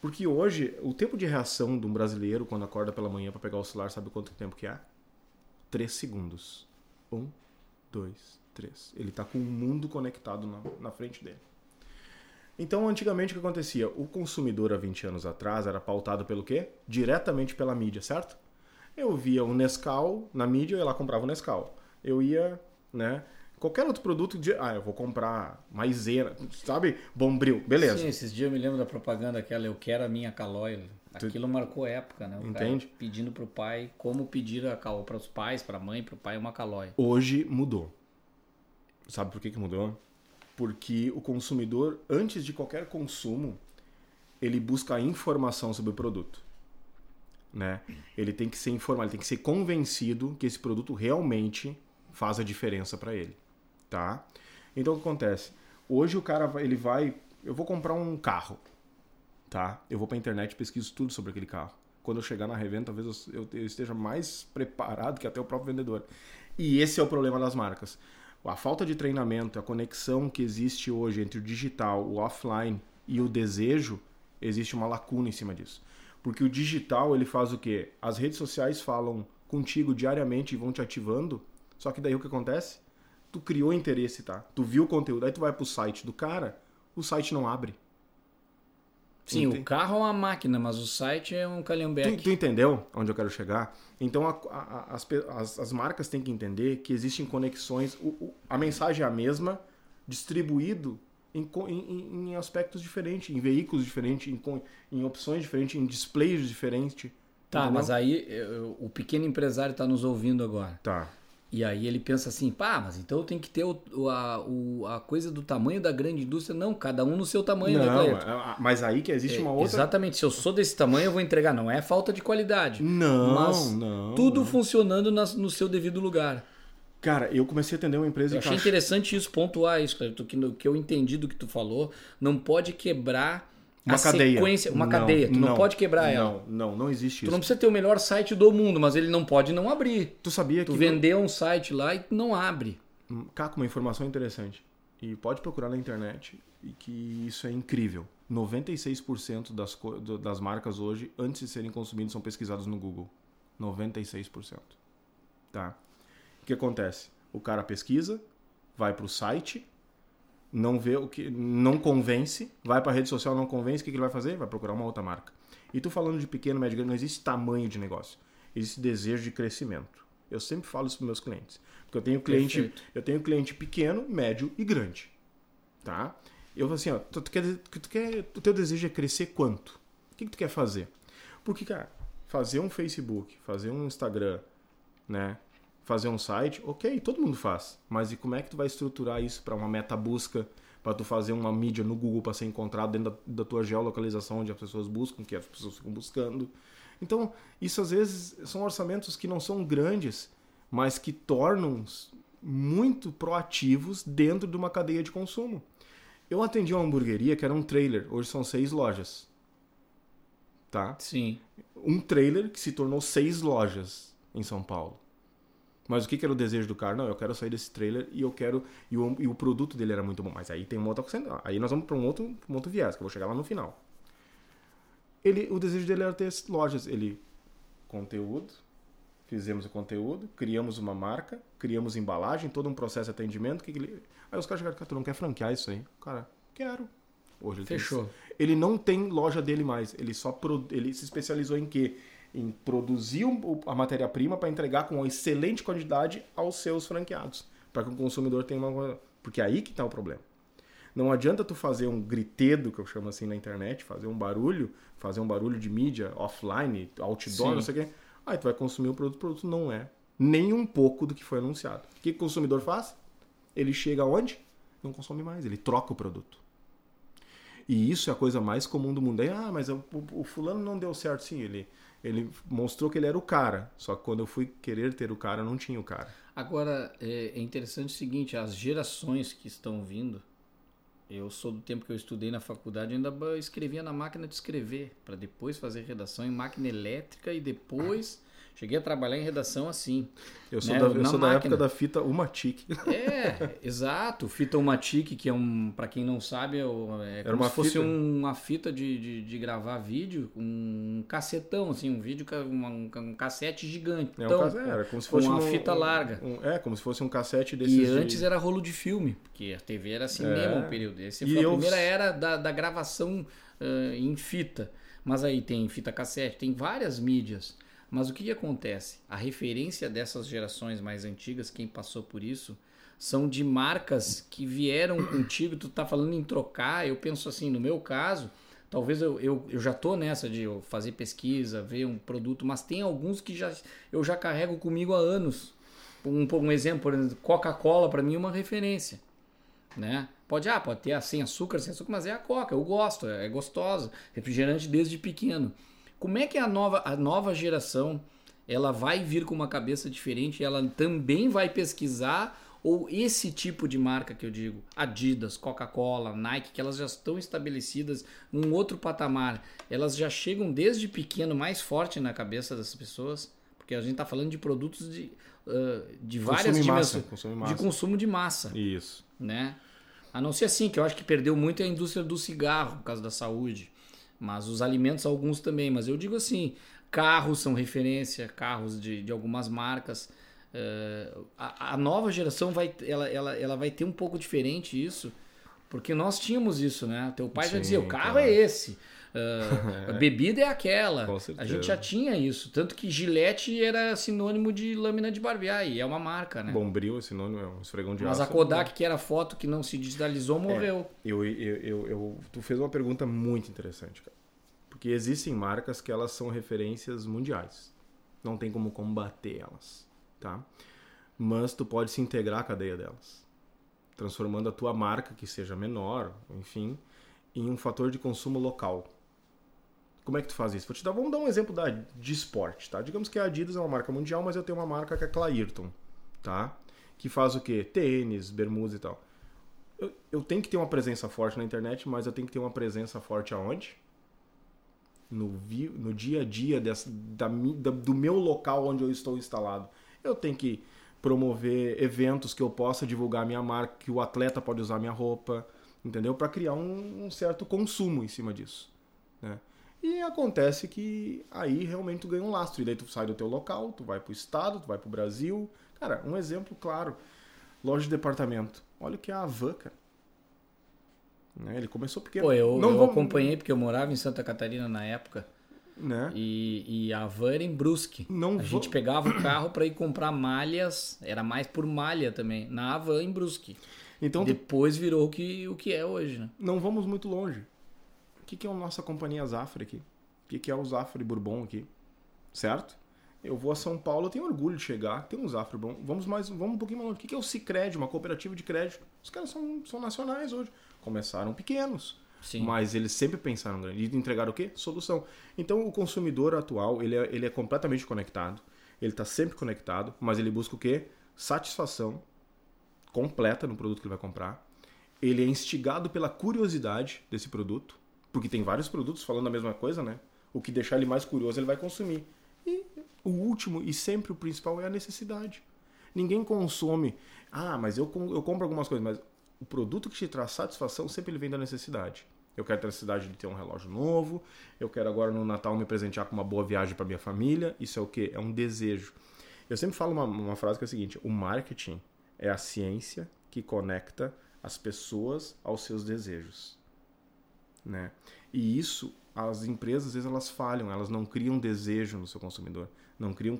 Porque hoje, o tempo de reação de um brasileiro quando acorda pela manhã para pegar o celular, sabe quanto tempo que é? Três segundos. Um, dois, três. Ele tá com o mundo conectado na, na frente dele. Então, antigamente, o que acontecia? O consumidor, há vinte anos atrás, era pautado pelo quê? Diretamente pela mídia, certo? Eu via o Nescau na mídia, eu ia lá comprava o Nescau. Eu ia, né... Qualquer outro produto, de... ah, eu vou comprar maisena, sabe? Bombril, beleza. Sim, esses dias eu me lembro da propaganda aquela, eu quero a minha Calói. Aquilo tu... marcou época, né? O Entende? Cara pedindo pro pai, como pedir a Calói para os pais, para a mãe, pro pai, uma Calói. Hoje mudou. Sabe por que que mudou? Porque o consumidor, antes de qualquer consumo, ele busca informação sobre o produto. Né? Ele tem que ser informado, ele tem que ser convencido que esse produto realmente faz a diferença para ele. Tá? Então o que acontece? Hoje o cara ele vai... Eu vou comprar um carro. Tá? Eu vou para a internet e pesquiso tudo sobre aquele carro. Quando eu chegar na revenda, talvez eu, eu esteja mais preparado que até o próprio vendedor. E esse é o problema das marcas. A falta de treinamento, a conexão que existe hoje entre o digital, o offline e o desejo, existe uma lacuna em cima disso. Porque o digital ele faz o quê? As redes sociais falam contigo diariamente e vão te ativando. Só que daí o que acontece? Tu criou interesse, tá? Tu viu o conteúdo, aí tu vai pro site do cara, o site não abre. Sim, Entende? O carro é uma máquina, mas o site é um calhambeque. Tu, tu entendeu onde eu quero chegar? Então a, a, as, as, as marcas têm que entender que existem conexões, o, o, a mensagem é a mesma, distribuído em, em, em aspectos diferentes, em veículos diferentes, em, em opções diferentes, em displays diferentes. Tá, entendeu? Mas aí eu, o pequeno empresário tá nos ouvindo agora. Tá. E aí ele pensa assim, pá, mas então tem que ter o, a, o, a coisa do tamanho da grande indústria. Não, cada um no seu tamanho. Não, né, mas aí que existe é, uma outra... Exatamente, se eu sou desse tamanho eu vou entregar. Não é falta de qualidade. Não, mas não. Tudo não. funcionando na, no seu devido lugar. Cara, eu comecei a atender uma empresa... Eu achei caixa... interessante isso, pontuar isso, Clairton, que o que eu entendi do que tu falou, não pode quebrar... Uma a cadeia. Sequência, uma não, cadeia. Tu não, não pode quebrar não, ela. Não, não, não existe tu isso. Tu não precisa ter o melhor site do mundo, mas ele não pode não abrir. Tu sabia tu que... Tu vendeu um site lá e não abre. Caco, uma informação interessante. E pode procurar na internet, e que isso é incrível. noventa e seis por cento das, das marcas hoje, antes de serem consumidas, são pesquisadas no Google. noventa e seis por cento. Tá? O que acontece? O cara pesquisa, vai pro site... Não vê o que não convence, vai para a rede social, não convence, o que ele vai fazer? Vai procurar uma outra marca. E tu falando de pequeno, médio, grande, não existe tamanho de negócio. Existe desejo de crescimento. Eu sempre falo isso para meus clientes. Porque eu tenho cliente, eu tenho cliente pequeno, médio e grande. Tá? Eu falo assim, ó, tu, tu quer, tu quer, o teu desejo é crescer quanto? O que, que tu quer fazer? Porque, cara, fazer um Facebook, fazer um Instagram, né? Fazer um site, ok, todo mundo faz. Mas e como é que tu vai estruturar isso para uma meta-busca, para tu fazer uma mídia no Google para ser encontrado dentro da, da tua geolocalização, onde as pessoas buscam, que as pessoas ficam buscando. Então, isso às vezes são orçamentos que não são grandes, mas que tornam muito proativos dentro de uma cadeia de consumo. Eu atendi uma hamburgueria que era um trailer, hoje são seis lojas. Tá? Sim. Um trailer que se tornou seis lojas em São Paulo. Mas o que, que era o desejo do cara? Não, eu quero sair desse trailer e eu quero... E o, e o produto dele era muito bom. Mas aí tem uma outra... Aí nós vamos para um outro, um outro viés, que eu vou chegar lá no final. Ele, o desejo dele era ter lojas. Ele... Conteúdo. Fizemos o conteúdo. Criamos uma marca. Criamos embalagem. Todo um processo de atendimento. Que que ele, aí os caras chegaram e falaram, tu não quer franquear isso aí? Cara, quero. Hoje ele Fechou. Tem, ele não tem loja dele mais. Ele só... Pro, ele se especializou em quê? Em produzir a matéria-prima para entregar com uma excelente qualidade aos seus franqueados, para que o consumidor tenha uma... Porque é aí que está o problema. Não adianta tu fazer um gritedo, que eu chamo assim na internet, fazer um barulho, fazer um barulho de mídia, offline, outdoor, Sim. não sei o quê. Aí tu vai consumir o produto, o produto não é nem um pouco do que foi anunciado. O que o consumidor faz? Ele chega aonde? Não consome mais, ele troca o produto. E isso é a coisa mais comum do mundo. Aí, ah, mas o, o, o fulano não deu certo. Sim, ele... Ele mostrou que ele era o cara, só que quando eu fui querer ter o cara, eu não tinha o cara. Agora, é interessante o seguinte, as gerações que estão vindo, eu sou do tempo que eu estudei na faculdade, ainda escrevia na máquina de escrever, para depois fazer redação em máquina elétrica e depois ah. Cheguei a trabalhar em redação assim. Eu sou, né? da, eu sou da época da fita Umatic. É, exato. Fita Umatic, que é um, para quem não sabe, é como Era uma se fosse fita. uma fita de, de, de gravar vídeo, um cacetão, assim, um vídeo, um, um cassete gigante. É, então, um cassete, era como se fosse uma um, fita um, larga. Um, é, como se fosse um cassete desses. E antes de... era rolo de filme, porque a T V era cinema, é. um período. Esse foi a eu... primeira era da, da gravação uh, em fita. Mas aí tem fita cassete, tem várias mídias. Mas o que, que acontece? A referência dessas gerações mais antigas, quem passou por isso, são de marcas que vieram contigo. Tu tá falando em trocar, eu penso assim, no meu caso, talvez eu, eu, eu já tô nessa de fazer pesquisa, ver um produto, mas tem alguns que já, eu já carrego comigo há anos. Um, um exemplo, por exemplo, Coca-Cola para mim é uma referência, né? Pode, ah, pode ter a sem açúcar, sem açúcar, mas é a Coca, eu gosto, é gostosa, refrigerante desde pequeno. Como é que a nova, a nova geração, ela vai vir com uma cabeça diferente, ela também vai pesquisar, ou esse tipo de marca que eu digo, Adidas, Coca-Cola, Nike, que elas já estão estabelecidas num outro patamar, elas já chegam desde pequeno mais forte na cabeça das pessoas, porque a gente está falando de produtos de, uh, de várias dimensões, de consumo de massa. Isso. Né? A não ser assim, que eu acho que perdeu muito a indústria do cigarro, por causa da saúde. Mas os alimentos, alguns também. Mas eu digo assim, carros são referência, carros de, de algumas marcas. Uh, a, a nova geração vai, ela, ela, ela vai ter um pouco diferente isso, porque nós tínhamos isso, né? Teu pai Sim, já dizia, o carro claro. é esse, uh, a bebida é aquela. Com certeza. A gente já tinha isso. Tanto que Gillette era sinônimo de lâmina de barbear, e é uma marca, né? Bombril é sinônimo, é um esfregão de Mas aço. Mas a Kodak, é... que era foto que não se digitalizou, morreu. É, eu, eu, eu, eu, tu fez uma pergunta muito interessante, cara. Porque existem marcas que elas são referências mundiais. Não tem como combater elas, tá? Mas tu pode se integrar à cadeia delas, transformando a tua marca, que seja menor, enfim, em um fator de consumo local. Como é que tu faz isso? Vou te dar, vamos dar um exemplo da, de esporte, tá? Digamos que a Adidas é uma marca mundial, mas eu tenho uma marca que é a Clairton, tá? Que faz o quê? Tênis, bermuda e tal. Eu, eu tenho que ter uma presença forte na internet, mas eu tenho que ter uma presença forte aonde? No, vi, no dia a dia dessa, da, da, do meu local onde eu estou instalado. Eu tenho que promover eventos que eu possa divulgar a minha marca, que o atleta pode usar a minha roupa, entendeu? Para criar um, um certo consumo em cima disso, né? E acontece que aí realmente tu ganha um lastro, e daí tu sai do teu local, tu vai pro estado, tu vai pro Brasil. Cara, um exemplo claro, loja de departamento. Olha o que é a Havan, cara. Né? Ele começou pequeno. Pô, eu, Não eu vamos... acompanhei porque eu morava em Santa Catarina na época. Né? E, e a Havan era em Brusque. Não a vou... gente pegava o carro para ir comprar malhas, era mais por malha também, na Havan em Brusque. Então, depois tu... virou o que, o que é hoje, né? Não vamos muito longe. O que, que é a nossa companhia Zafre aqui? O que, que é o Zafre Bourbon aqui? Certo? Eu vou a São Paulo, eu tenho orgulho de chegar, tem um Zafre Bourbon. Vamos, mais, vamos um pouquinho mais longe. O que, que é o Sicredi, uma cooperativa de crédito? Os caras são, são nacionais hoje. Começaram pequenos. Sim. Mas eles sempre pensaram grande. E entregaram o quê? Solução. Então, o consumidor atual, ele é, ele é completamente conectado. Ele está sempre conectado, mas ele busca o quê? Satisfação completa no produto que ele vai comprar. Ele é instigado pela curiosidade desse produto, porque tem vários produtos falando a mesma coisa, né? O que deixar ele mais curioso, ele vai consumir. E o último e sempre o principal é a necessidade. Ninguém consome... Ah, mas eu, eu compro algumas coisas, mas... O produto que te traz satisfação sempre ele vem da necessidade. Eu quero ter a necessidade de ter um relógio novo, eu quero agora no Natal me presentear com uma boa viagem para minha família. Isso é o quê? É um desejo. Eu sempre falo uma, uma frase que é a seguinte: o marketing é a ciência que conecta as pessoas aos seus desejos, né? E isso, as empresas às vezes elas falham, elas não criam desejo no seu consumidor, não criam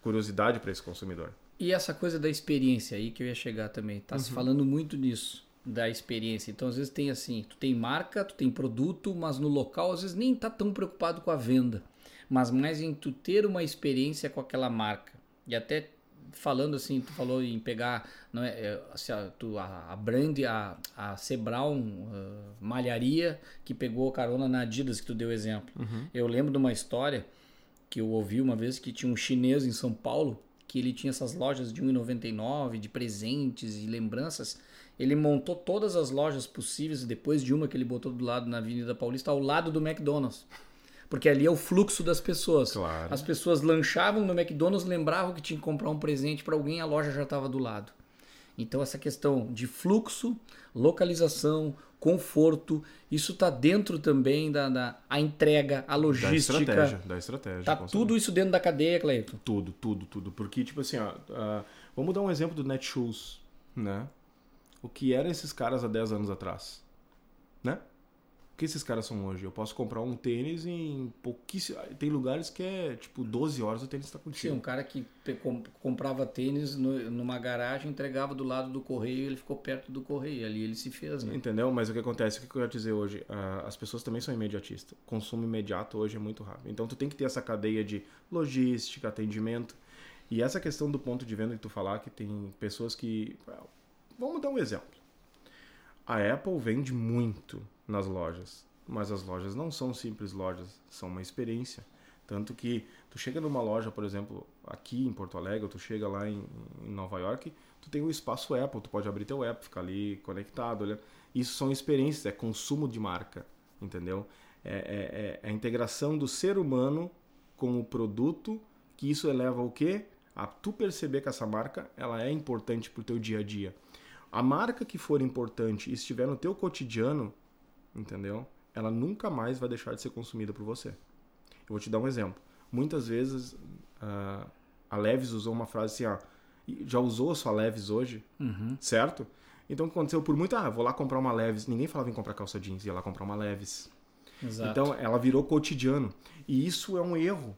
curiosidade para esse consumidor. E essa coisa da experiência aí que eu ia chegar também, tá uhum. se falando muito nisso, da experiência. Então, às vezes tem assim, tu tem marca, tu tem produto, mas no local, às vezes nem tá tão preocupado com a venda, mas mais em tu ter uma experiência com aquela marca. E até falando assim, tu falou em pegar, não é, é, assim, a, tu, a, a brand, a, a Sebraum uh, Malharia, que pegou carona na Adidas, que tu deu exemplo. Uhum. Eu lembro de uma história que eu ouvi uma vez que tinha um chinês em São Paulo, que ele tinha essas lojas de um real e noventa e nove centavos, de presentes e lembranças. Ele montou todas as lojas possíveis, depois de uma que ele botou do lado na Avenida Paulista, ao lado do McDonald's. Porque ali é o fluxo das pessoas. Claro. As pessoas lanchavam no McDonald's, lembravam que tinha que comprar um presente para alguém, a loja já estava do lado. Então essa questão de fluxo, localização, conforto, isso está dentro também da, da a entrega, a logística. Da estratégia, da estratégia. Está tudo isso dentro da cadeia, Clairton? Tudo, tudo, tudo. Porque, tipo assim, ó, uh, vamos dar um exemplo do Netshoes, né? O que eram esses caras há dez anos atrás, né? O que esses caras são hoje? Eu posso comprar um tênis em pouquíssimo... Tem lugares que é, tipo, doze horas o tênis está contigo. Sim, um cara que comprava tênis no, numa garagem, entregava do lado do correio e ele ficou perto do correio. Ali ele se fez, né? Entendeu? Mas o que acontece, o que eu ia dizer hoje? Uh, as pessoas também são imediatistas. O consumo imediato hoje é muito rápido. Então, tu tem que ter essa cadeia de logística, atendimento. E essa questão do ponto de venda que tu falar, que tem pessoas que... Well, vamos dar um exemplo. A Apple vende muito nas lojas, mas as lojas não são simples lojas, são uma experiência. Tanto que tu chega numa loja, por exemplo, aqui em Porto Alegre, ou tu chega lá em, em Nova York, tu tem o espaço Apple, tu pode abrir teu app, ficar ali conectado, olhando. Isso são experiências, é consumo de marca, entendeu? É, é, é a integração do ser humano com o produto, que isso eleva o quê? A tu perceber que essa marca ela é importante pro teu dia a dia. A marca que for importante e estiver no teu cotidiano, entendeu? Ela nunca mais vai deixar de ser consumida por você. Eu vou te dar um exemplo. Muitas vezes uh, a Levis usou uma frase assim, ah, já usou a sua Levis hoje? Uhum. Certo? Então o que aconteceu por muito, ah, vou lá comprar uma Levis. Ninguém falava em comprar calça jeans, ia lá comprar uma Levis. Exato. Então ela virou cotidiano. E isso é um erro.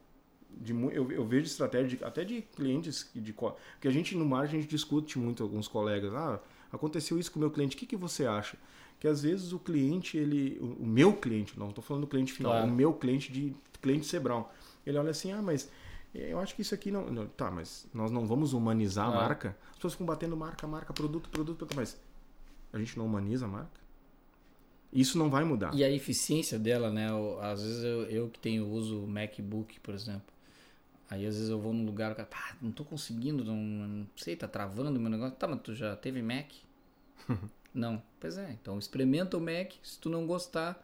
De, eu, eu vejo estratégia de, até de clientes, de, porque a gente no mar a gente discute muito alguns colegas, ah, aconteceu isso com o meu cliente, o que, que você acha? Que às vezes o cliente, ele, o meu cliente, não estou falando do cliente final, claro. O meu cliente de cliente Sebraum, ele olha assim, ah, mas eu acho que isso aqui não, não tá, mas nós não vamos humanizar claro. A marca. As pessoas ficam batendo marca, marca, produto, produto, produto, mas a gente não humaniza a marca? Isso não vai mudar. E a eficiência dela, né? Às vezes eu, eu que tenho uso MacBook, por exemplo, aí às vezes eu vou num lugar, cara, ah, não tô conseguindo, não, não sei, tá travando o meu negócio. Tá, mas tu já teve Mac? Não, pois é, então experimenta o Mac, se tu não gostar,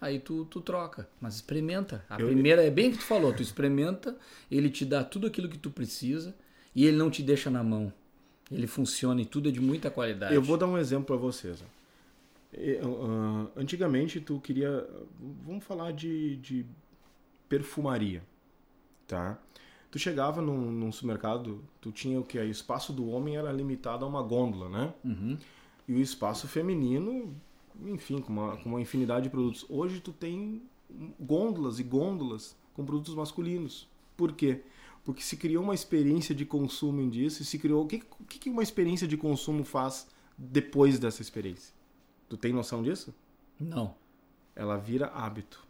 aí tu, tu troca, mas experimenta. A eu... primeira é bem que tu falou, tu experimenta, ele te dá tudo aquilo que tu precisa e ele não te deixa na mão. Ele funciona e tudo é de muita qualidade. Eu vou dar um exemplo para vocês. Eu, uh, antigamente tu queria, vamos falar de, de perfumaria, tá? Tu chegava num, num supermercado, tu tinha o que? O espaço do homem era limitado a uma gôndola, né? Uhum. E o espaço feminino, enfim, com uma, com uma infinidade de produtos. Hoje tu tem gôndolas e gôndolas com produtos masculinos. Por quê? Porque se criou uma experiência de consumo disso e se criou... O que, que uma experiência de consumo faz depois dessa experiência? Tu tem noção disso? Não. Ela vira hábito.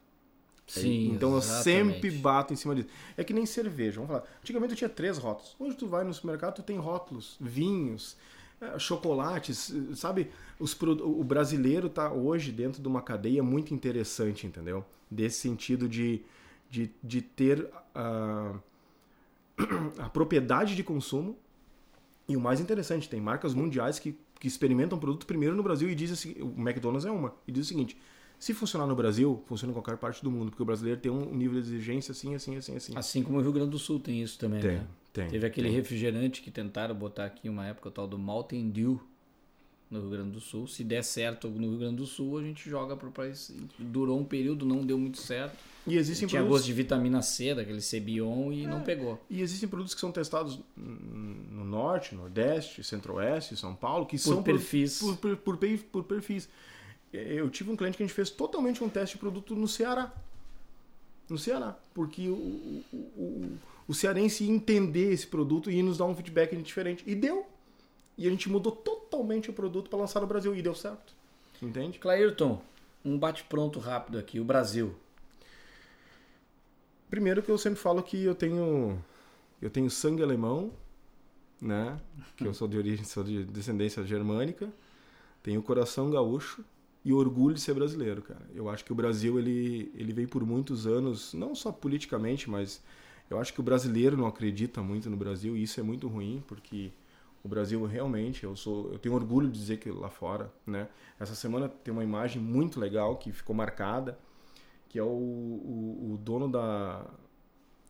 Sim, é, então exatamente. Eu sempre bato em cima disso. É que nem cerveja, vamos falar. Antigamente eu tinha três rótulos. Hoje tu vai no supermercado, tu tem rótulos, vinhos... chocolates, sabe? Os, o brasileiro tá hoje dentro de uma cadeia muito interessante, entendeu? Desse sentido de, de, de ter a, a propriedade de consumo e o mais interessante, tem marcas mundiais que, que experimentam produto primeiro no Brasil e dizem assim, o McDonald's é uma, e diz o seguinte, se funcionar no Brasil, funciona em qualquer parte do mundo, porque o brasileiro tem um nível de exigência assim, assim, assim, assim. Assim como o Rio Grande do Sul tem isso também, tem. Né? Tem, Teve aquele tem. refrigerante que tentaram botar aqui uma época, o tal do Mountain Dew no Rio Grande do Sul. Se der certo no Rio Grande do Sul, a gente joga para o país. Durou um período, não deu muito certo. E existem tinha produtos... gosto de vitamina C, daquele Cebion, e é. não pegou. E existem produtos que são testados no Norte, Nordeste, Centro-Oeste, São Paulo, que por são perfis. Por, por, por, por perfis. Eu tive um cliente que a gente fez totalmente um teste de produto no Ceará. No Ceará. Porque o... o, o o cearense entender esse produto e nos dar um feedback diferente. E deu. E a gente mudou totalmente o produto para lançar no Brasil. E deu certo. Entende? Clairton, um bate-pronto rápido aqui. O Brasil. Primeiro que eu sempre falo que eu tenho, eu tenho sangue alemão, né? Que eu sou de origem, sou de descendência germânica. Tenho coração gaúcho. E orgulho de ser brasileiro, cara. Eu acho que o Brasil, ele, ele veio por muitos anos, não só politicamente, mas... Eu acho que o brasileiro não acredita muito no Brasil e isso é muito ruim, porque o Brasil realmente, eu sou, eu tenho orgulho de dizer que lá fora, né? Essa semana tem uma imagem muito legal que ficou marcada, que é o, o, o dono da,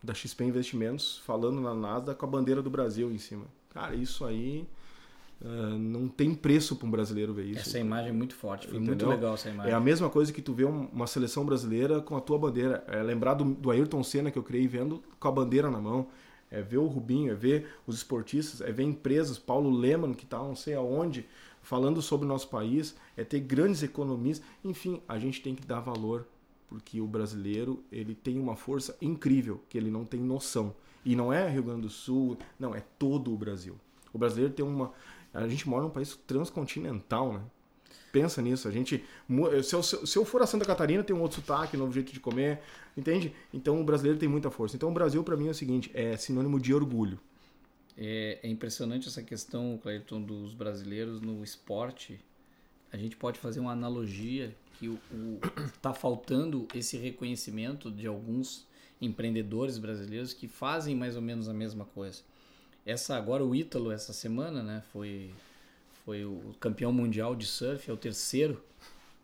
da X P Investimentos, falando na Nasdaq com a bandeira do Brasil em cima. Cara, isso aí uh, não tem preço para um brasileiro ver isso. Essa imagem é muito forte, foi muito legal essa imagem. É a mesma coisa que tu vê uma seleção brasileira com a tua bandeira. É lembrar do, do Ayrton Senna que eu criei vendo com a bandeira na mão. É ver o Rubinho, é ver os esportistas, é ver empresas, Paulo Lemann, que está não sei aonde, falando sobre o nosso país, é ter grandes economistas. Enfim, a gente tem que dar valor, porque o brasileiro ele tem uma força incrível, que ele não tem noção. E não é Rio Grande do Sul, não, é todo o Brasil. O brasileiro tem uma... A gente mora num país transcontinental, né? Pensa nisso, a gente... Se eu, se eu for a Santa Catarina, tem um outro sotaque, um novo jeito de comer, entende? Então o brasileiro tem muita força. Então o Brasil, para mim, é o seguinte, é sinônimo de orgulho. É, é impressionante essa questão, Clairton, dos brasileiros no esporte. A gente pode fazer uma analogia que está faltando esse reconhecimento de alguns empreendedores brasileiros que fazem mais ou menos a mesma coisa. Essa, agora o Ítalo, essa semana, né, foi... Foi o campeão mundial de surf, é o terceiro.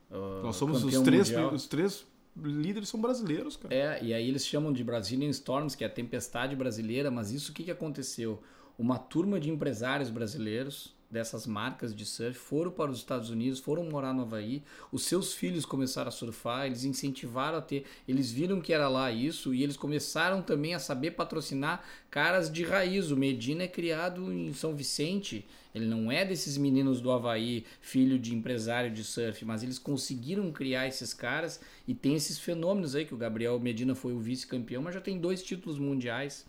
Uh, Nós somos os três, os três líderes são brasileiros, cara. É, e aí eles chamam de Brazilian Storms, que é a tempestade brasileira, mas isso o que, que aconteceu? Uma turma de empresários brasileiros dessas marcas de surf foram para os Estados Unidos, foram morar no Havaí, os seus filhos começaram a surfar, eles incentivaram a ter, eles viram que era lá isso e eles começaram também a saber patrocinar caras de raiz. O Medina é criado em São Vicente, ele não é desses meninos do Havaí, filho de empresário de surf, mas eles conseguiram criar esses caras e tem esses fenômenos aí que o Gabriel Medina foi o vice-campeão, mas já tem dois títulos mundiais.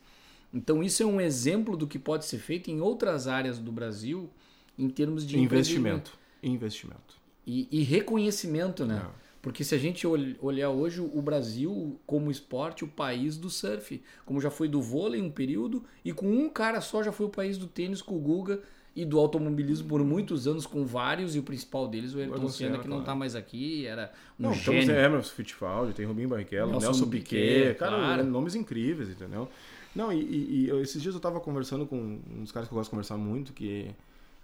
Então isso é um exemplo do que pode ser feito em outras áreas do Brasil em termos de investimento, investimento e, e reconhecimento, né? Não. Porque se a gente ol- olhar hoje o Brasil como esporte, o país do surf, como já foi do vôlei um período e com um cara só já foi o país do tênis com o Guga e do automobilismo por muitos anos com vários e o principal deles o Ayrton Senna, que não está mais aqui, era um não, gênio. Não, tem Emerson Fittipaldi, tem Rubinho Barrichello, Nelson, Nelson Piquet, Piquet cara, claro. Nomes incríveis, entendeu? Não, e, e, e esses dias eu estava conversando com uns caras que eu gosto de conversar muito, que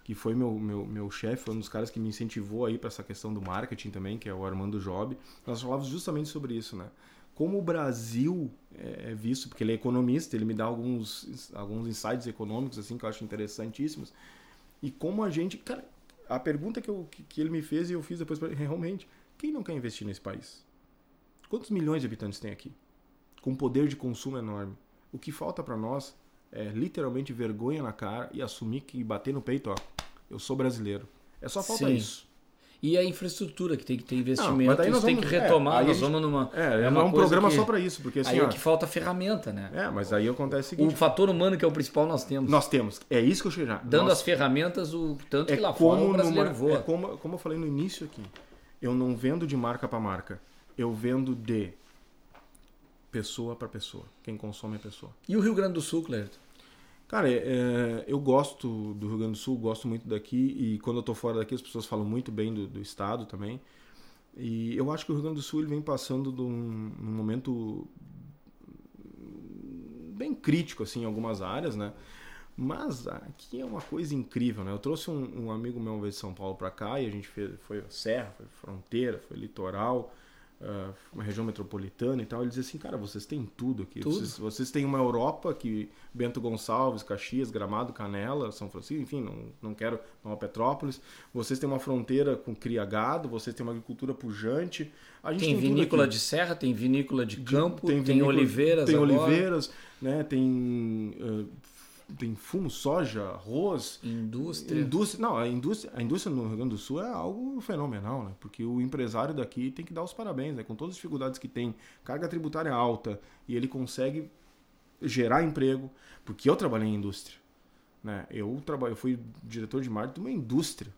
que foi meu, meu, meu chefe, foi um dos caras que me incentivou aí para essa questão do marketing também, que é o Armando Job. Nós falávamos justamente sobre isso, né? Como o Brasil é visto, porque ele é economista, ele me dá alguns, alguns insights econômicos assim, que eu acho interessantíssimos. E como a gente... Cara, a pergunta que, eu, que ele me fez e eu fiz depois para ele, realmente, quem não quer investir nesse país? Quantos milhões de habitantes tem aqui? Com poder de consumo enorme. O que falta para nós é literalmente vergonha na cara e assumir que bater no peito, ó, eu sou brasileiro. É só falta Sim. isso. E a infraestrutura que tem que ter investimento, não, isso vamos, tem que retomar. É, nós vamos numa... É, é uma um programa que, só para isso. Porque, assim, aí ó, é que falta ferramenta, né? É, mas aí acontece o seguinte... O fator humano que é o principal nós temos. Nós temos. É isso que eu cheguei já. Dando nós, as ferramentas, o tanto é que lá fora o brasileiro numa, voa. É como, como eu falei no início aqui, eu não vendo de marca para marca. Eu vendo de pessoa para pessoa. Quem consome é pessoa. E o Rio Grande do Sul, Clairton? Cara, é, eu gosto do Rio Grande do Sul, gosto muito daqui e quando eu tô fora daqui as pessoas falam muito bem do, do estado também. E eu acho que o Rio Grande do Sul ele vem passando de um, um momento bem crítico assim, em algumas áreas, né? Mas aqui é uma coisa incrível, né? Eu trouxe um, um amigo meu uma vez de São Paulo para cá e a gente fez, foi serra, foi fronteira, foi litoral... Uh, uma região metropolitana e tal, ele dizia assim, cara, vocês têm tudo aqui. Tudo. Vocês, vocês têm uma Europa que Bento Gonçalves, Caxias, Gramado, Canela, São Francisco, enfim, não, não quero não é Petrópolis. Vocês têm uma fronteira com cria gado, vocês têm uma agricultura pujante. A gente tem, tem vinícola de serra, tem vinícola de campo, tem, tem vinícola, oliveiras tem agora. Oliveiras, né? Tem... Uh, tem fumo, soja, arroz... Indústria. indústria não, a indústria, a indústria no Rio Grande do Sul é algo fenomenal, né? Porque o empresário daqui tem que dar os parabéns, né? Com todas as dificuldades que tem, carga tributária alta, e ele consegue gerar emprego, porque eu trabalhei em indústria, né? Eu, trabalho, eu fui diretor de marketing de uma indústria,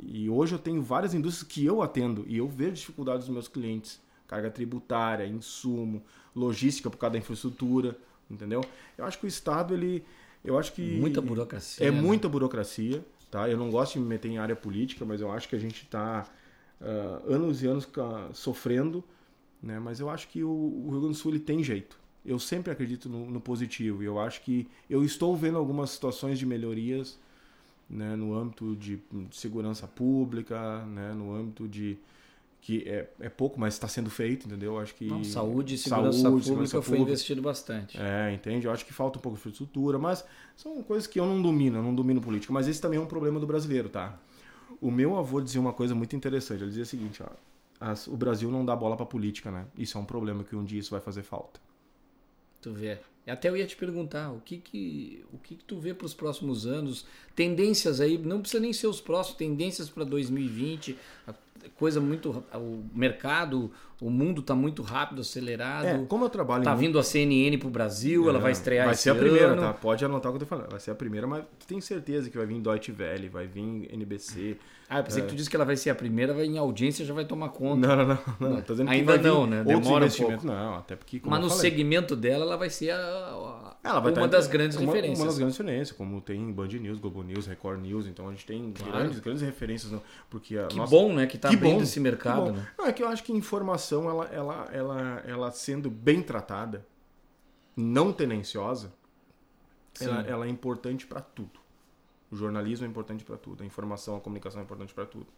e hoje eu tenho várias indústrias que eu atendo, e eu vejo dificuldades dos meus clientes, carga tributária, insumo, logística por causa da infraestrutura, entendeu? Eu acho que o Estado, ele... Eu acho que... Muita burocracia. É né? muita burocracia, tá? Eu não gosto de me meter em área política, mas eu acho que a gente está uh, anos e anos uh, sofrendo, né? Mas eu acho que o, o Rio Grande do Sul ele tem jeito. Eu sempre acredito no, no positivo e eu acho que eu estou vendo algumas situações de melhorias, né? No âmbito de, de segurança pública, né? No âmbito de que é, é pouco, mas está sendo feito, entendeu? Acho que não, saúde e segurança, saúde, pública segurança foi pública. Investido bastante. É, entende? Eu acho que falta um pouco de infraestrutura, mas são coisas que eu não domino, eu não domino política, mas esse também é um problema do brasileiro, tá? O meu avô dizia uma coisa muito interessante, ele dizia o seguinte, ó, as, o Brasil não dá bola para política, né? Isso é um problema que um dia isso vai fazer falta. Tu vê. Até eu ia te perguntar, o que que, o que, que tu vê para os próximos anos? Tendências aí, não precisa nem ser os próximos, tendências para dois mil e vinte, coisa muito... O mercado, o mundo está muito rápido, acelerado. É, como eu trabalho... Está vindo muito... a C N N para o Brasil, é, ela vai estrear esse ano. Vai ser a primeira, tá? Pode anotar o que eu estou falando. Vai ser a primeira, mas tenho certeza que vai vir Deutsche Welle, vai vir N B C. Ah, eu pensei é... que tu disse que ela vai ser a primeira, vai em audiência já vai tomar conta. Não, não, não. não. não. Tô dizendo que ainda não, né? Demora um pouco. Não, até porque... Mas no segmento dela, ela vai ser a Ela vai uma estar, das grandes uma, referências. Uma das grandes referências, como tem Band News, Globo News, Record News, então a gente tem claro. grandes, grandes referências. Porque a que nossa... bom, né? Que está abrindo bom, esse mercado. Né? Não, é que eu acho que informação, ela, ela, ela, ela sendo bem tratada, não tenenciosa, ela, ela é importante para tudo. O jornalismo é importante para tudo, a informação, a comunicação é importante para tudo.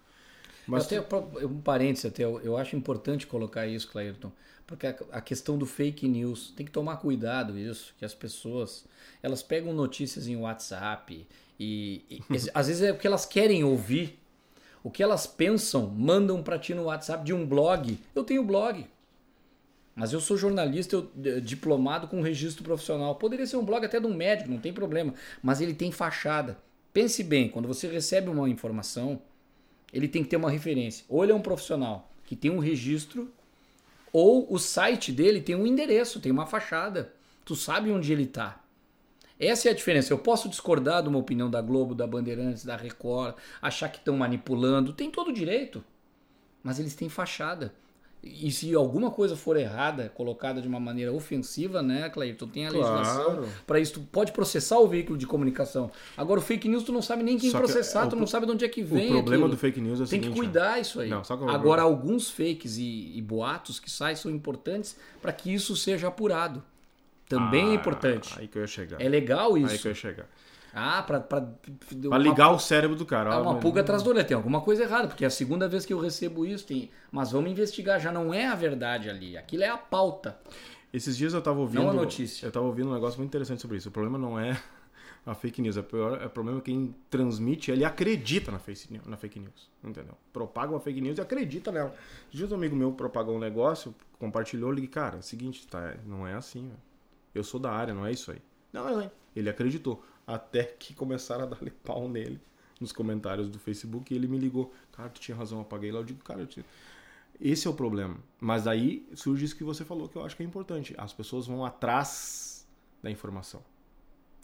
Mas até tu... um parênteses, até eu acho importante colocar isso, Clairton, porque a questão do fake news, tem que tomar cuidado isso, que as pessoas, elas pegam notícias em WhatsApp e, e às vezes é o que elas querem ouvir, o que elas pensam, mandam para ti no WhatsApp de um blog. Eu tenho blog, mas eu sou jornalista, eu, diplomado com registro profissional, poderia ser um blog até de um médico, não tem problema, mas ele tem fachada. Pense bem, quando você recebe uma informação, ele tem que ter uma referência. Ou ele é um profissional que tem um registro, ou o site dele tem um endereço, tem uma fachada. Tu sabe onde ele está. Essa é a diferença. Eu posso discordar de uma opinião da Globo, da Bandeirantes, da Record, achar que estão manipulando. Tem todo o direito. Mas eles têm fachada. E se alguma coisa for errada, colocada de uma maneira ofensiva, né, Clairton? Tem a legislação claro. Para isso. Tu pode processar o veículo de comunicação. Agora, o fake news, tu não sabe nem quem que processar, é, tu o, não sabe de onde é que vem. O problema aquilo. do fake news é o Tem seguinte, que cuidar né? isso aí. Não, agora, problema. alguns fakes e, e boatos que saem são importantes para que isso seja apurado. Também ah, é importante. Aí que eu ia chegar. É legal isso. Aí que eu ia chegar. Ah, pra, pra, pra ligar uma, o cérebro do cara. Uma mas... pulga atrás do olho. Tem alguma coisa errada, porque é a segunda vez que eu recebo isso. Tem... Mas vamos investigar, já não é a verdade ali. Aquilo é a pauta. Esses dias eu estava ouvindo... Não a notícia. Eu estava ouvindo um negócio muito interessante sobre isso. O problema não é a fake news. O pior, é o problema é quem transmite, ele acredita na fake, na fake news. Entendeu? Propaga uma fake news e acredita nela. Esses dias um amigo meu propagou um negócio, compartilhou, liguei, cara, é o seguinte, tá, não é assim. Ó. Eu sou da área, não é isso aí. Não, não é. Ele acreditou. Até que começaram a dar-lhe pau nele nos comentários do Facebook e ele me ligou. Cara, tu tinha razão, eu apaguei lá. Eu digo, cara, eu tinha... esse é o problema. Mas aí surge isso que você falou, que eu acho que é importante. As pessoas vão atrás da informação.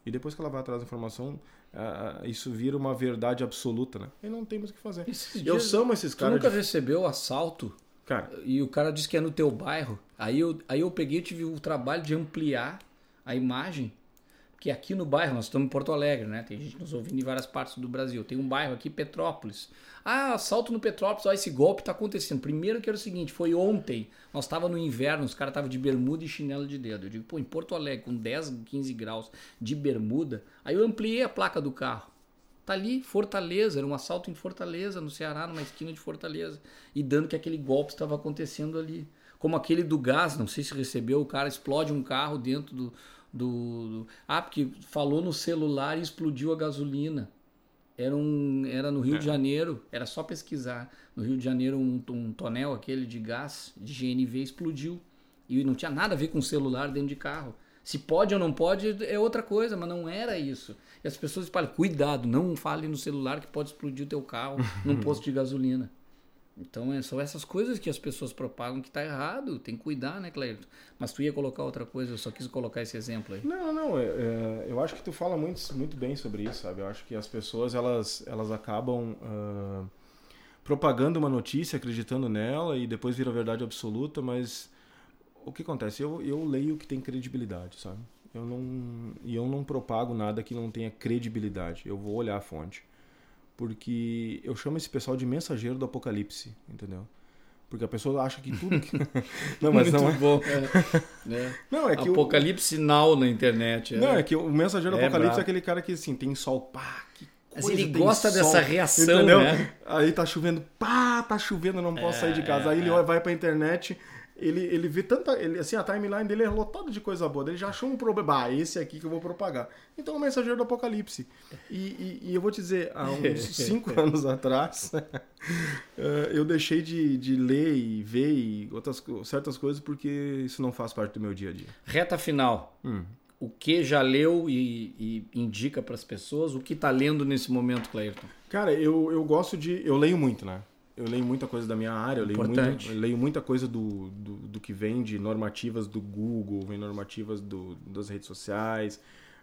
E depois que ela vai atrás da informação, uh, isso vira uma verdade absoluta, né? E não tem mais o que fazer. Esses eu chamo esses caras... Tu nunca de... recebeu assalto? Cara. E o cara disse que é no teu bairro. Aí eu, aí eu peguei e tive o trabalho de ampliar a imagem. Que aqui no bairro, nós estamos em Porto Alegre, né? Tem gente nos ouvindo em várias partes do Brasil. Tem um bairro aqui, Petrópolis. Ah, assalto no Petrópolis, ó, esse golpe está acontecendo. Primeiro que era o seguinte, foi ontem. Nós estávamos no inverno, os caras estavam de bermuda e chinelo de dedo. Eu digo, pô, em Porto Alegre, com dez, quinze graus de bermuda. Aí eu ampliei a placa do carro. Tá ali, Fortaleza, era um assalto em Fortaleza, no Ceará, numa esquina de Fortaleza. E dando que aquele golpe estava acontecendo ali. Como aquele do gás, não sei se recebeu, o cara explode um carro dentro do... Do, do, ah, porque falou no celular e explodiu a gasolina. Era, um, era no Rio é. de Janeiro, era só pesquisar. No Rio de Janeiro, um, um tonel aquele de gás, de G N V, explodiu. E não tinha nada a ver com celular dentro de carro. Se pode ou não pode é outra coisa, mas não era isso. E as pessoas falam, cuidado, não fale no celular que pode explodir o teu carro num posto de gasolina. Então são essas coisas que as pessoas propagam que tá errado, tem que cuidar, né, Clairton? Mas tu ia colocar outra coisa, eu só quis colocar esse exemplo aí. Não, não, é, eu acho que tu fala muito, muito bem sobre isso, sabe? Eu acho que as pessoas, elas, elas acabam uh, propagando uma notícia, acreditando nela e depois vira verdade absoluta, mas o que acontece? Eu, eu leio o que tem credibilidade, sabe? Eu não, e eu não propago nada que não tenha credibilidade, eu vou olhar a fonte. Porque eu chamo esse pessoal de mensageiro do apocalipse, entendeu? Porque a pessoa acha que tudo... Que... não, mas Muito não é... bom. É, é. Não, é que apocalipse o... now na internet. É. Não, é que o mensageiro do é apocalipse bravo. É aquele cara que, assim, tem sol, pá, que coisa. Mas ele gosta sol, dessa reação, entendeu? Né? Aí tá chovendo, pá, tá chovendo, eu não posso é, sair de casa. É, aí ele é. vai pra internet, ele, ele vê tanta... Ele, assim, a timeline dele é lotada de coisa boa. Ele já achou um problema. Ah, esse aqui que eu vou propagar. Então é o mensageiro do apocalipse. E, e, e eu vou te dizer, há uns cinco anos atrás, eu deixei de, de ler e ver e outras, certas coisas porque isso não faz parte do meu dia a dia. Reta final. Hum. O que já leu e, e indica para as pessoas? O que está lendo nesse momento, Clairton? Cara, eu, eu gosto de... Eu leio muito, né? Eu leio muita coisa da minha área. Eu leio, muito, eu leio muita coisa do, do, do que vem de normativas do Google, vem normativas do, das redes sociais,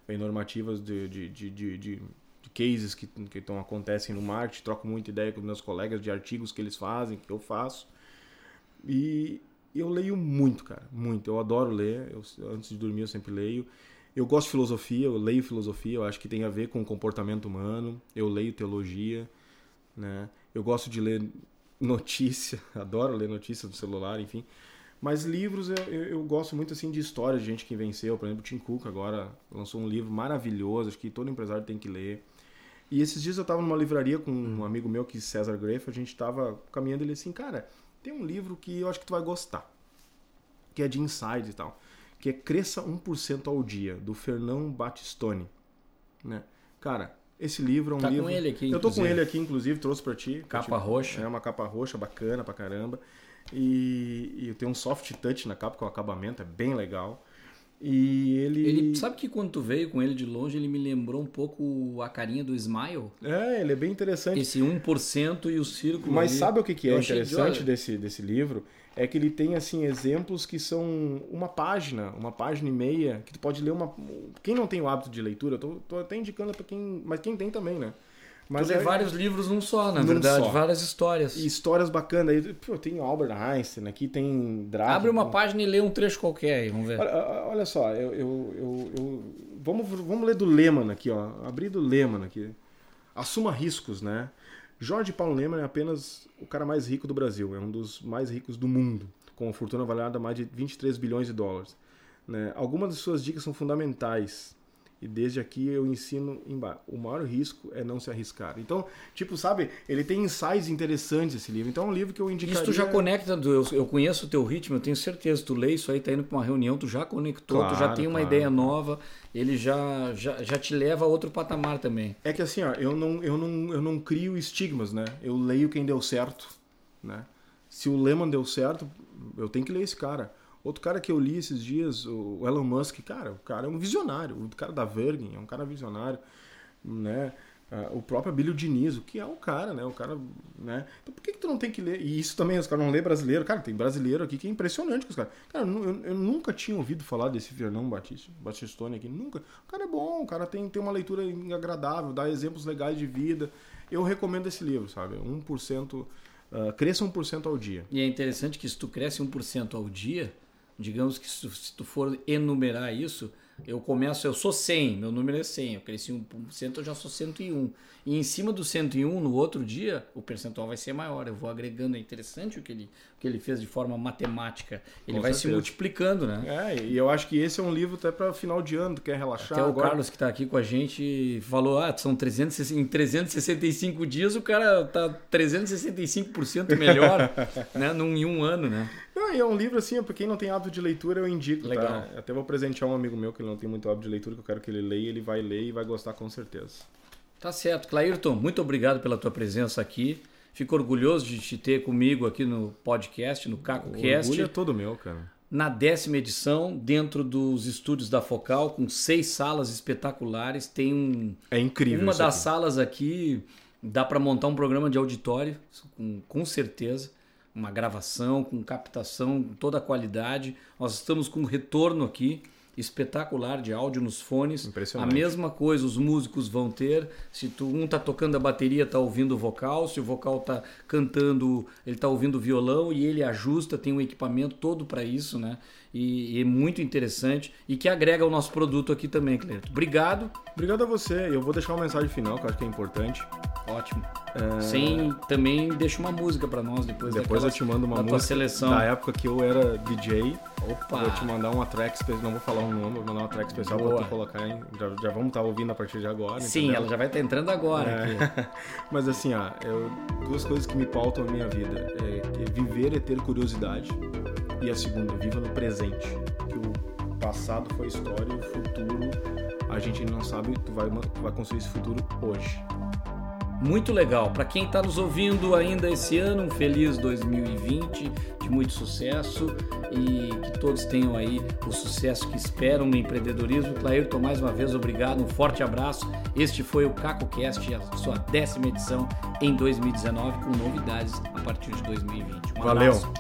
vem normativas de, de, de, de, de, de cases que, que tão, acontecem no marketing. Troco muita ideia com meus colegas de artigos que eles fazem, que eu faço. E... eu leio muito, cara, muito. Eu adoro ler. Eu, antes de dormir eu sempre leio. Eu gosto de filosofia, eu leio filosofia. Eu acho que tem a ver com o comportamento humano. Eu leio teologia, né? Eu gosto de ler notícia. Adoro ler notícia do celular, enfim. Mas livros eu, eu, eu gosto muito assim de história de gente que venceu. Por exemplo, o Tim Cook agora lançou um livro maravilhoso. Acho que todo empresário tem que ler. E esses dias eu estava numa livraria com um amigo meu, que César Greff. A gente estava caminhando e ele assim, cara... Tem um livro que eu acho que tu vai gostar, que é de insights e tal, que é Cresça um por cento ao Dia, do Fernão Battistoni, né? Cara, esse livro é um tá livro... Tá com ele aqui, Eu tô inclusive. com ele aqui, inclusive, trouxe pra ti. Capa pra ti... roxa. É uma capa roxa, bacana pra caramba. E, e eu tenho um soft touch na capa, que é o acabamento, é bem legal. E ele... ele... Sabe que quando tu veio com ele de longe, ele me lembrou um pouco a carinha do Smile? É, ele é bem interessante. Esse um por cento e o círculo... Mas ali... sabe o que, que é Eu interessante de... desse, desse livro? É que ele tem assim, exemplos que são uma página, uma página e meia, que tu pode ler uma... Quem não tem o hábito de leitura, eu tô, tô até indicando para quem... Mas quem tem também, né? Mas tu lê é... vários livros num só, na num verdade. Só. Várias histórias. E histórias bacanas. Pô, tem Albert Einstein, aqui tem Drago. Abre uma como... página e lê um trecho qualquer aí, vamos ver. Olha, olha só, eu, eu, eu, eu... Vamos, vamos ler do Lemann aqui, ó. Abri do Lemann aqui. Assuma riscos, né? Jorge Paulo Lemann é apenas o cara mais rico do Brasil. É um dos mais ricos do mundo, com uma fortuna avaliada a mais de vinte e três bilhões de dólares. Né? Algumas de suas dicas são fundamentais. E desde aqui eu ensino embaixo. O maior risco é não se arriscar. Então, tipo, sabe, ele tem insights interessantes esse livro. Então é um livro que eu indicaria... Isso tu já conecta, eu, eu conheço o teu ritmo, eu tenho certeza. Tu lê isso aí, tá indo pra uma reunião, tu já conectou, claro, tu já tem uma claro. ideia nova, ele já, já, já te leva a outro patamar também. É que assim, ó, eu não, eu não, eu não crio estigmas, né? Eu leio quem deu certo, né? Se o Lemann deu certo, eu tenho que ler esse cara. Outro cara que eu li esses dias, o Elon Musk, cara, o cara é um visionário. O cara da Virgin é um cara visionário, né? O próprio Abílio Diniz, o que é o cara, né? O cara, né? Então por que, que tu não tem que ler? E isso também, os caras não lêem brasileiro. Cara, tem brasileiro aqui que é impressionante com os caras. Cara, eu, eu nunca tinha ouvido falar desse Fernão Battistoni aqui, nunca. O cara é bom, o cara tem, tem uma leitura agradável, dá exemplos legais de vida. Eu recomendo esse livro, sabe? um por cento, uh, cresça um por cento ao dia. E é interessante que se tu cresce um por cento ao dia... Digamos que se tu for enumerar isso, eu começo, eu sou cem, meu número é cem, eu cresci um por cento, eu já sou cento e um. E em cima do cento e um, no outro dia, o percentual vai ser maior. Eu vou agregando, é interessante o que ele, o que ele fez de forma matemática. Ele Com vai certeza. se multiplicando, né? É, e eu acho que esse é um livro até para final de ano, tu quer relaxar. Até agora... o Carlos que está aqui com a gente falou, ah, são trezentos, em trezentos e sessenta e cinco dias o cara tá trezentos e sessenta e cinco por cento melhor né, num, em um ano, né? É um livro assim, para quem não tem hábito de leitura eu indico, Legal. tá? Até vou presentear um amigo meu que não tem muito hábito de leitura, que eu quero que ele leia, ele vai ler e vai gostar com certeza. Tá certo, Clairton, muito obrigado pela tua presença aqui. Fico orgulhoso de te ter comigo aqui no podcast, no CacoCast. O orgulho é todo meu, cara. Na décima edição, dentro dos estúdios da Focal, com seis salas espetaculares, tem um... É incrível Uma das aqui. salas aqui, dá para montar um programa de auditório, com, com certeza. Uma gravação com captação, toda a qualidade. Nós estamos com um retorno aqui espetacular de áudio nos fones. Impressionante. A mesma coisa os músicos vão ter. Se tu, um está tocando a bateria, está ouvindo o vocal. Se o vocal está cantando, ele está ouvindo o violão e ele ajusta, tem um equipamento todo para isso, né? E, e é muito interessante e que agrega o nosso produto aqui também, Clairton. Obrigado. Obrigado a você. Eu vou deixar uma mensagem final que eu acho que é importante. Ótimo. É... Sim, também deixa uma música pra nós depois. Depois daquelas, eu te mando uma música. Tua seleção. Na época que eu era D J, Opa. eu vou te mandar uma track especial, não vou falar o nome, vou mandar uma track especial Boa. pra tu colocar, hein? Já, já vamos estar tá ouvindo a partir de agora. Sim, entendeu? Ela já vai estar tá entrando agora. É. Aqui. Mas assim, ó, eu, duas coisas que me pautam a minha vida. É, é viver é ter curiosidade. E a segunda, viva no presente. Que o passado foi história, o futuro, a gente não sabe, tu vai, tu vai construir esse futuro hoje. Muito legal. Para quem está nos ouvindo ainda esse ano, um feliz dois mil e vinte, de muito sucesso e que todos tenham aí o sucesso que esperam no empreendedorismo. Clairton, mais uma vez, obrigado, um forte abraço. Este foi o CacoCast, a sua décima edição em dois mil e dezenove, com novidades a partir de dois mil e vinte. Um Valeu! Abraço.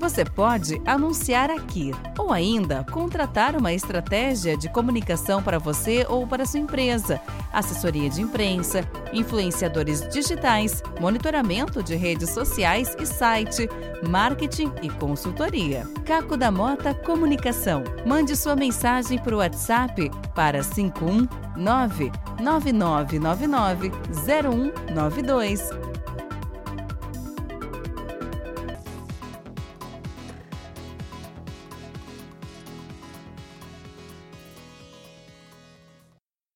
Você pode anunciar aqui ou ainda contratar uma estratégia de comunicação para você ou para sua empresa, assessoria de imprensa, influenciadores digitais, monitoramento de redes sociais e site, marketing e consultoria. Caco da Mota Comunicação. Mande sua mensagem para o WhatsApp para cinco um nove, nove nove nove nove, zero um nove dois.